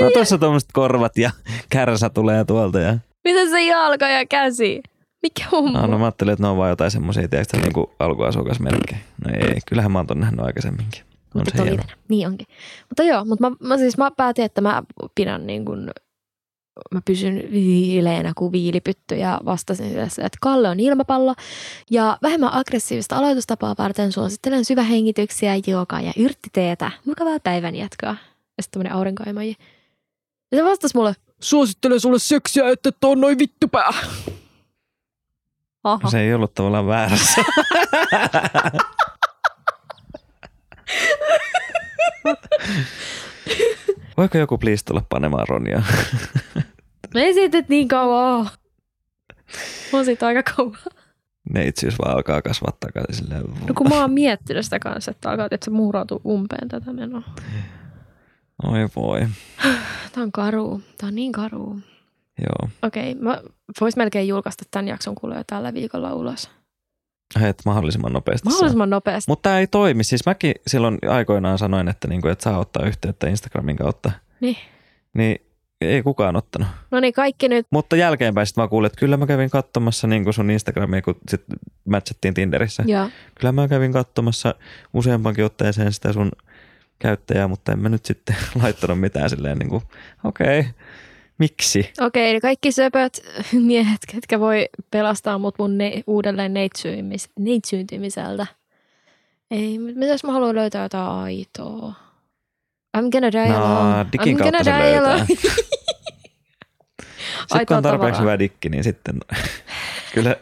No tuossa tuommoiset korvat ja kärsä tulee tuolta. Ja... Mitä se jalka ja käsi? Mikä on? No mä ajattelin, että ne on vaan jotain semmoisia, tiedätkö niin kuin alkuasukasmerkkejä. No ei, kyllähän mä oon ton nähnyt aikaisemminkin. On se hieno. Niin onkin. Mutta joo, mutta mä päätin, että mä pidän niin kuin, mä pysyn viileänä kuin viilipytty ja vastasin tässä, että Kalle on ilmapallo ja vähemmän aggressiivista aloitustapaa varten suosittelen syvähengityksiä, joogaa ja yrttiteetä. Mukavaa päivän jatkoa. Ja sitten tämmönen aurinkoimaji. Ja se vastasi mulle, suosittelen sulle seksiä, että et on noin vittupää. Aha. Se ei ollut tavallaan väärässä. Voiko joku please tulla panemaan Ronjaa? Me siitä nyt niin kauan. Mä oon siitä aika kauan. Ne itse asiassa vaan alkaa kasvaa takaisin silleen. No kun mä oon miettinyt sitä kanssa, että alkaa tietysti muurautua umpeen tätä menoa. Oi voi. Tää on karuu. Tää on niin karuu. Joo. Okei, mä vois melkein julkaista tämän jakson kuulee tällä viikolla ulos. Että mahdollisimman nopeasti. Mahdollisimman nopeasti. Mutta tämä ei toimi. Siis mäkin silloin aikoinaan sanoin, että, niinku, että saa ottaa yhteyttä Instagramin kautta. Niin. Niin ei kukaan ottanut. No niin, kaikki nyt. Mutta jälkeenpäin sitten mä kuulin, että kyllä mä kävin katsomassa niin sun Instagramia, kun sit matchattiin Tinderissä. Joo. Kyllä mä kävin katsomassa useampankin otteeseen sitä sun käyttäjää, mutta en mä nyt sitten laittanut mitään silleen niin kuin, okei. Miksi? Okei, kaikki söpöt miehet, ketkä voi pelastaa mut mun uudelleen neitsyyntymiseltä. Ei, mitäs mä haluan löytää jotain aitoa? I'm gonna die alone. Dikin kautta se löytää. Sitten kun on tarpeeksi hyvä dikki, niin sitten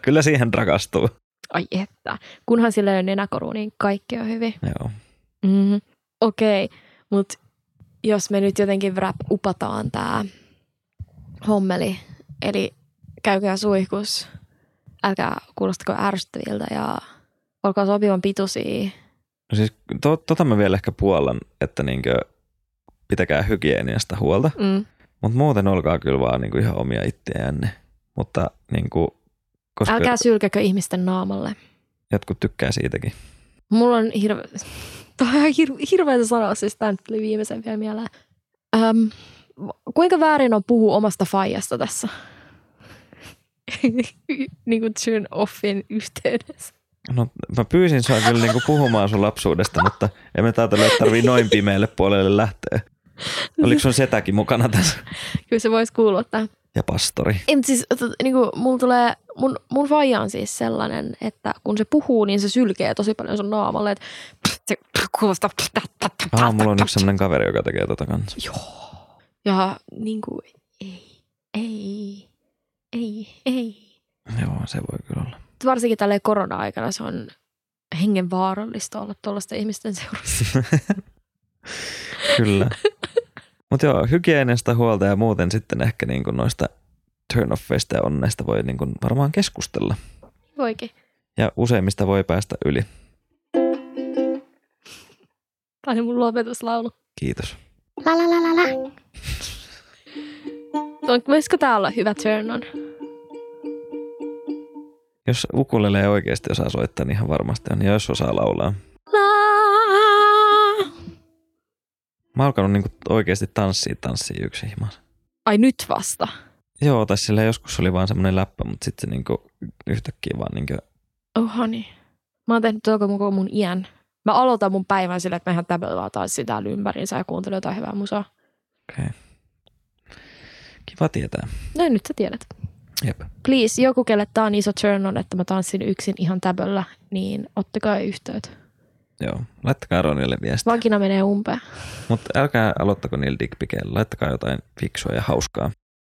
kyllä siihen rakastuu. Ai että, kunhan sillä ei ole nenäkoru, niin kaikki on hyvin. Joo. Mm-hmm. Okei, mutta jos me nyt jotenkin upataan tää hommeli, eli käykää suihkus, älkää kuulostako ärsyttäviltä ja olkaa sopivan pituisia. No siis tota mä vielä ehkä puollan, että niinkö pitäkää hygieniasta huolta, mutta muuten olkaa kyllä vaan niinku ihan omia itseänne. Mutta niin kuin, koska älkää sylkäkö ihmisten naamalle. Jotkut tykkää siitäkin. Mulla on hirveätä sanoa, siis tämä nyt tuli viimeisen vielä mieleen. Kuinka väärin on puhua omasta faijasta tässä? Niin kuin turn offin yhteydessä. No mä pyysin sua kyllä niin kuin puhumaan sun lapsuudesta, mutta emme täältä tarvii noin pimeälle puolelle lähteä. Oliko sun setäkin mukana tässä? Kyllä se voisi kuulua tähän. Ja pastori. Ei, mutta siis niin kuin mulla tulee, mun faija on siis sellainen, että kun se puhuu, niin se sylkee tosi paljon sun naamalle. Että se kuulostaa. Mulla on yksi sellainen kaveri, joka tekee tätä kanssa. Joo. Ja niin kuin ei. Joo, se voi kyllä olla. Varsinkin tälleen korona-aikana se on hengenvaarallista olla tuollaisten ihmisten seurassa. Kyllä. Mutta joo, hygienistä huolta ja muuten sitten ehkä niinku noista turn-offeista ja onneista voi niinku varmaan keskustella. Voikin. Ja useimmista voi päästä yli. Tämä oli mun lopetuslaulu. Kiitos. La la la la la. Voisiko tää olla hyvä turn-on? Jos ukulele oikeasti osaa soittaa, niin ihan varmasti on. Ja jos osaa laulaa. Mä oon alkanut niinku oikeasti tanssia yksi himas. Ai nyt vasta? Joo, tai sillä joskus oli vaan semmoinen läppä, mutta sitten se niinku yhtäkkiä vaan niinku. Ohani. Mä oon tehnyt tuolla koko mun iän. Mä aloitan mun päivän sillä, että mä ihan tämmöllä vaan tanssin täällä ympäriinsä ja kuuntelen jotain hyvää musaa. Okei. Okay. Kiva tietää. No nyt sä tiedät. Jep. Please, joku kelle tää on iso turn on, että mä tanssin yksin ihan täpöllä, niin ottakaa yhteyttä. Joo, laittakaa Ronille viestiä. Vakina menee umpeen. Mutta älkää aloittako niillä dickpikeillä, laittakaa jotain fiksua ja hauskaa.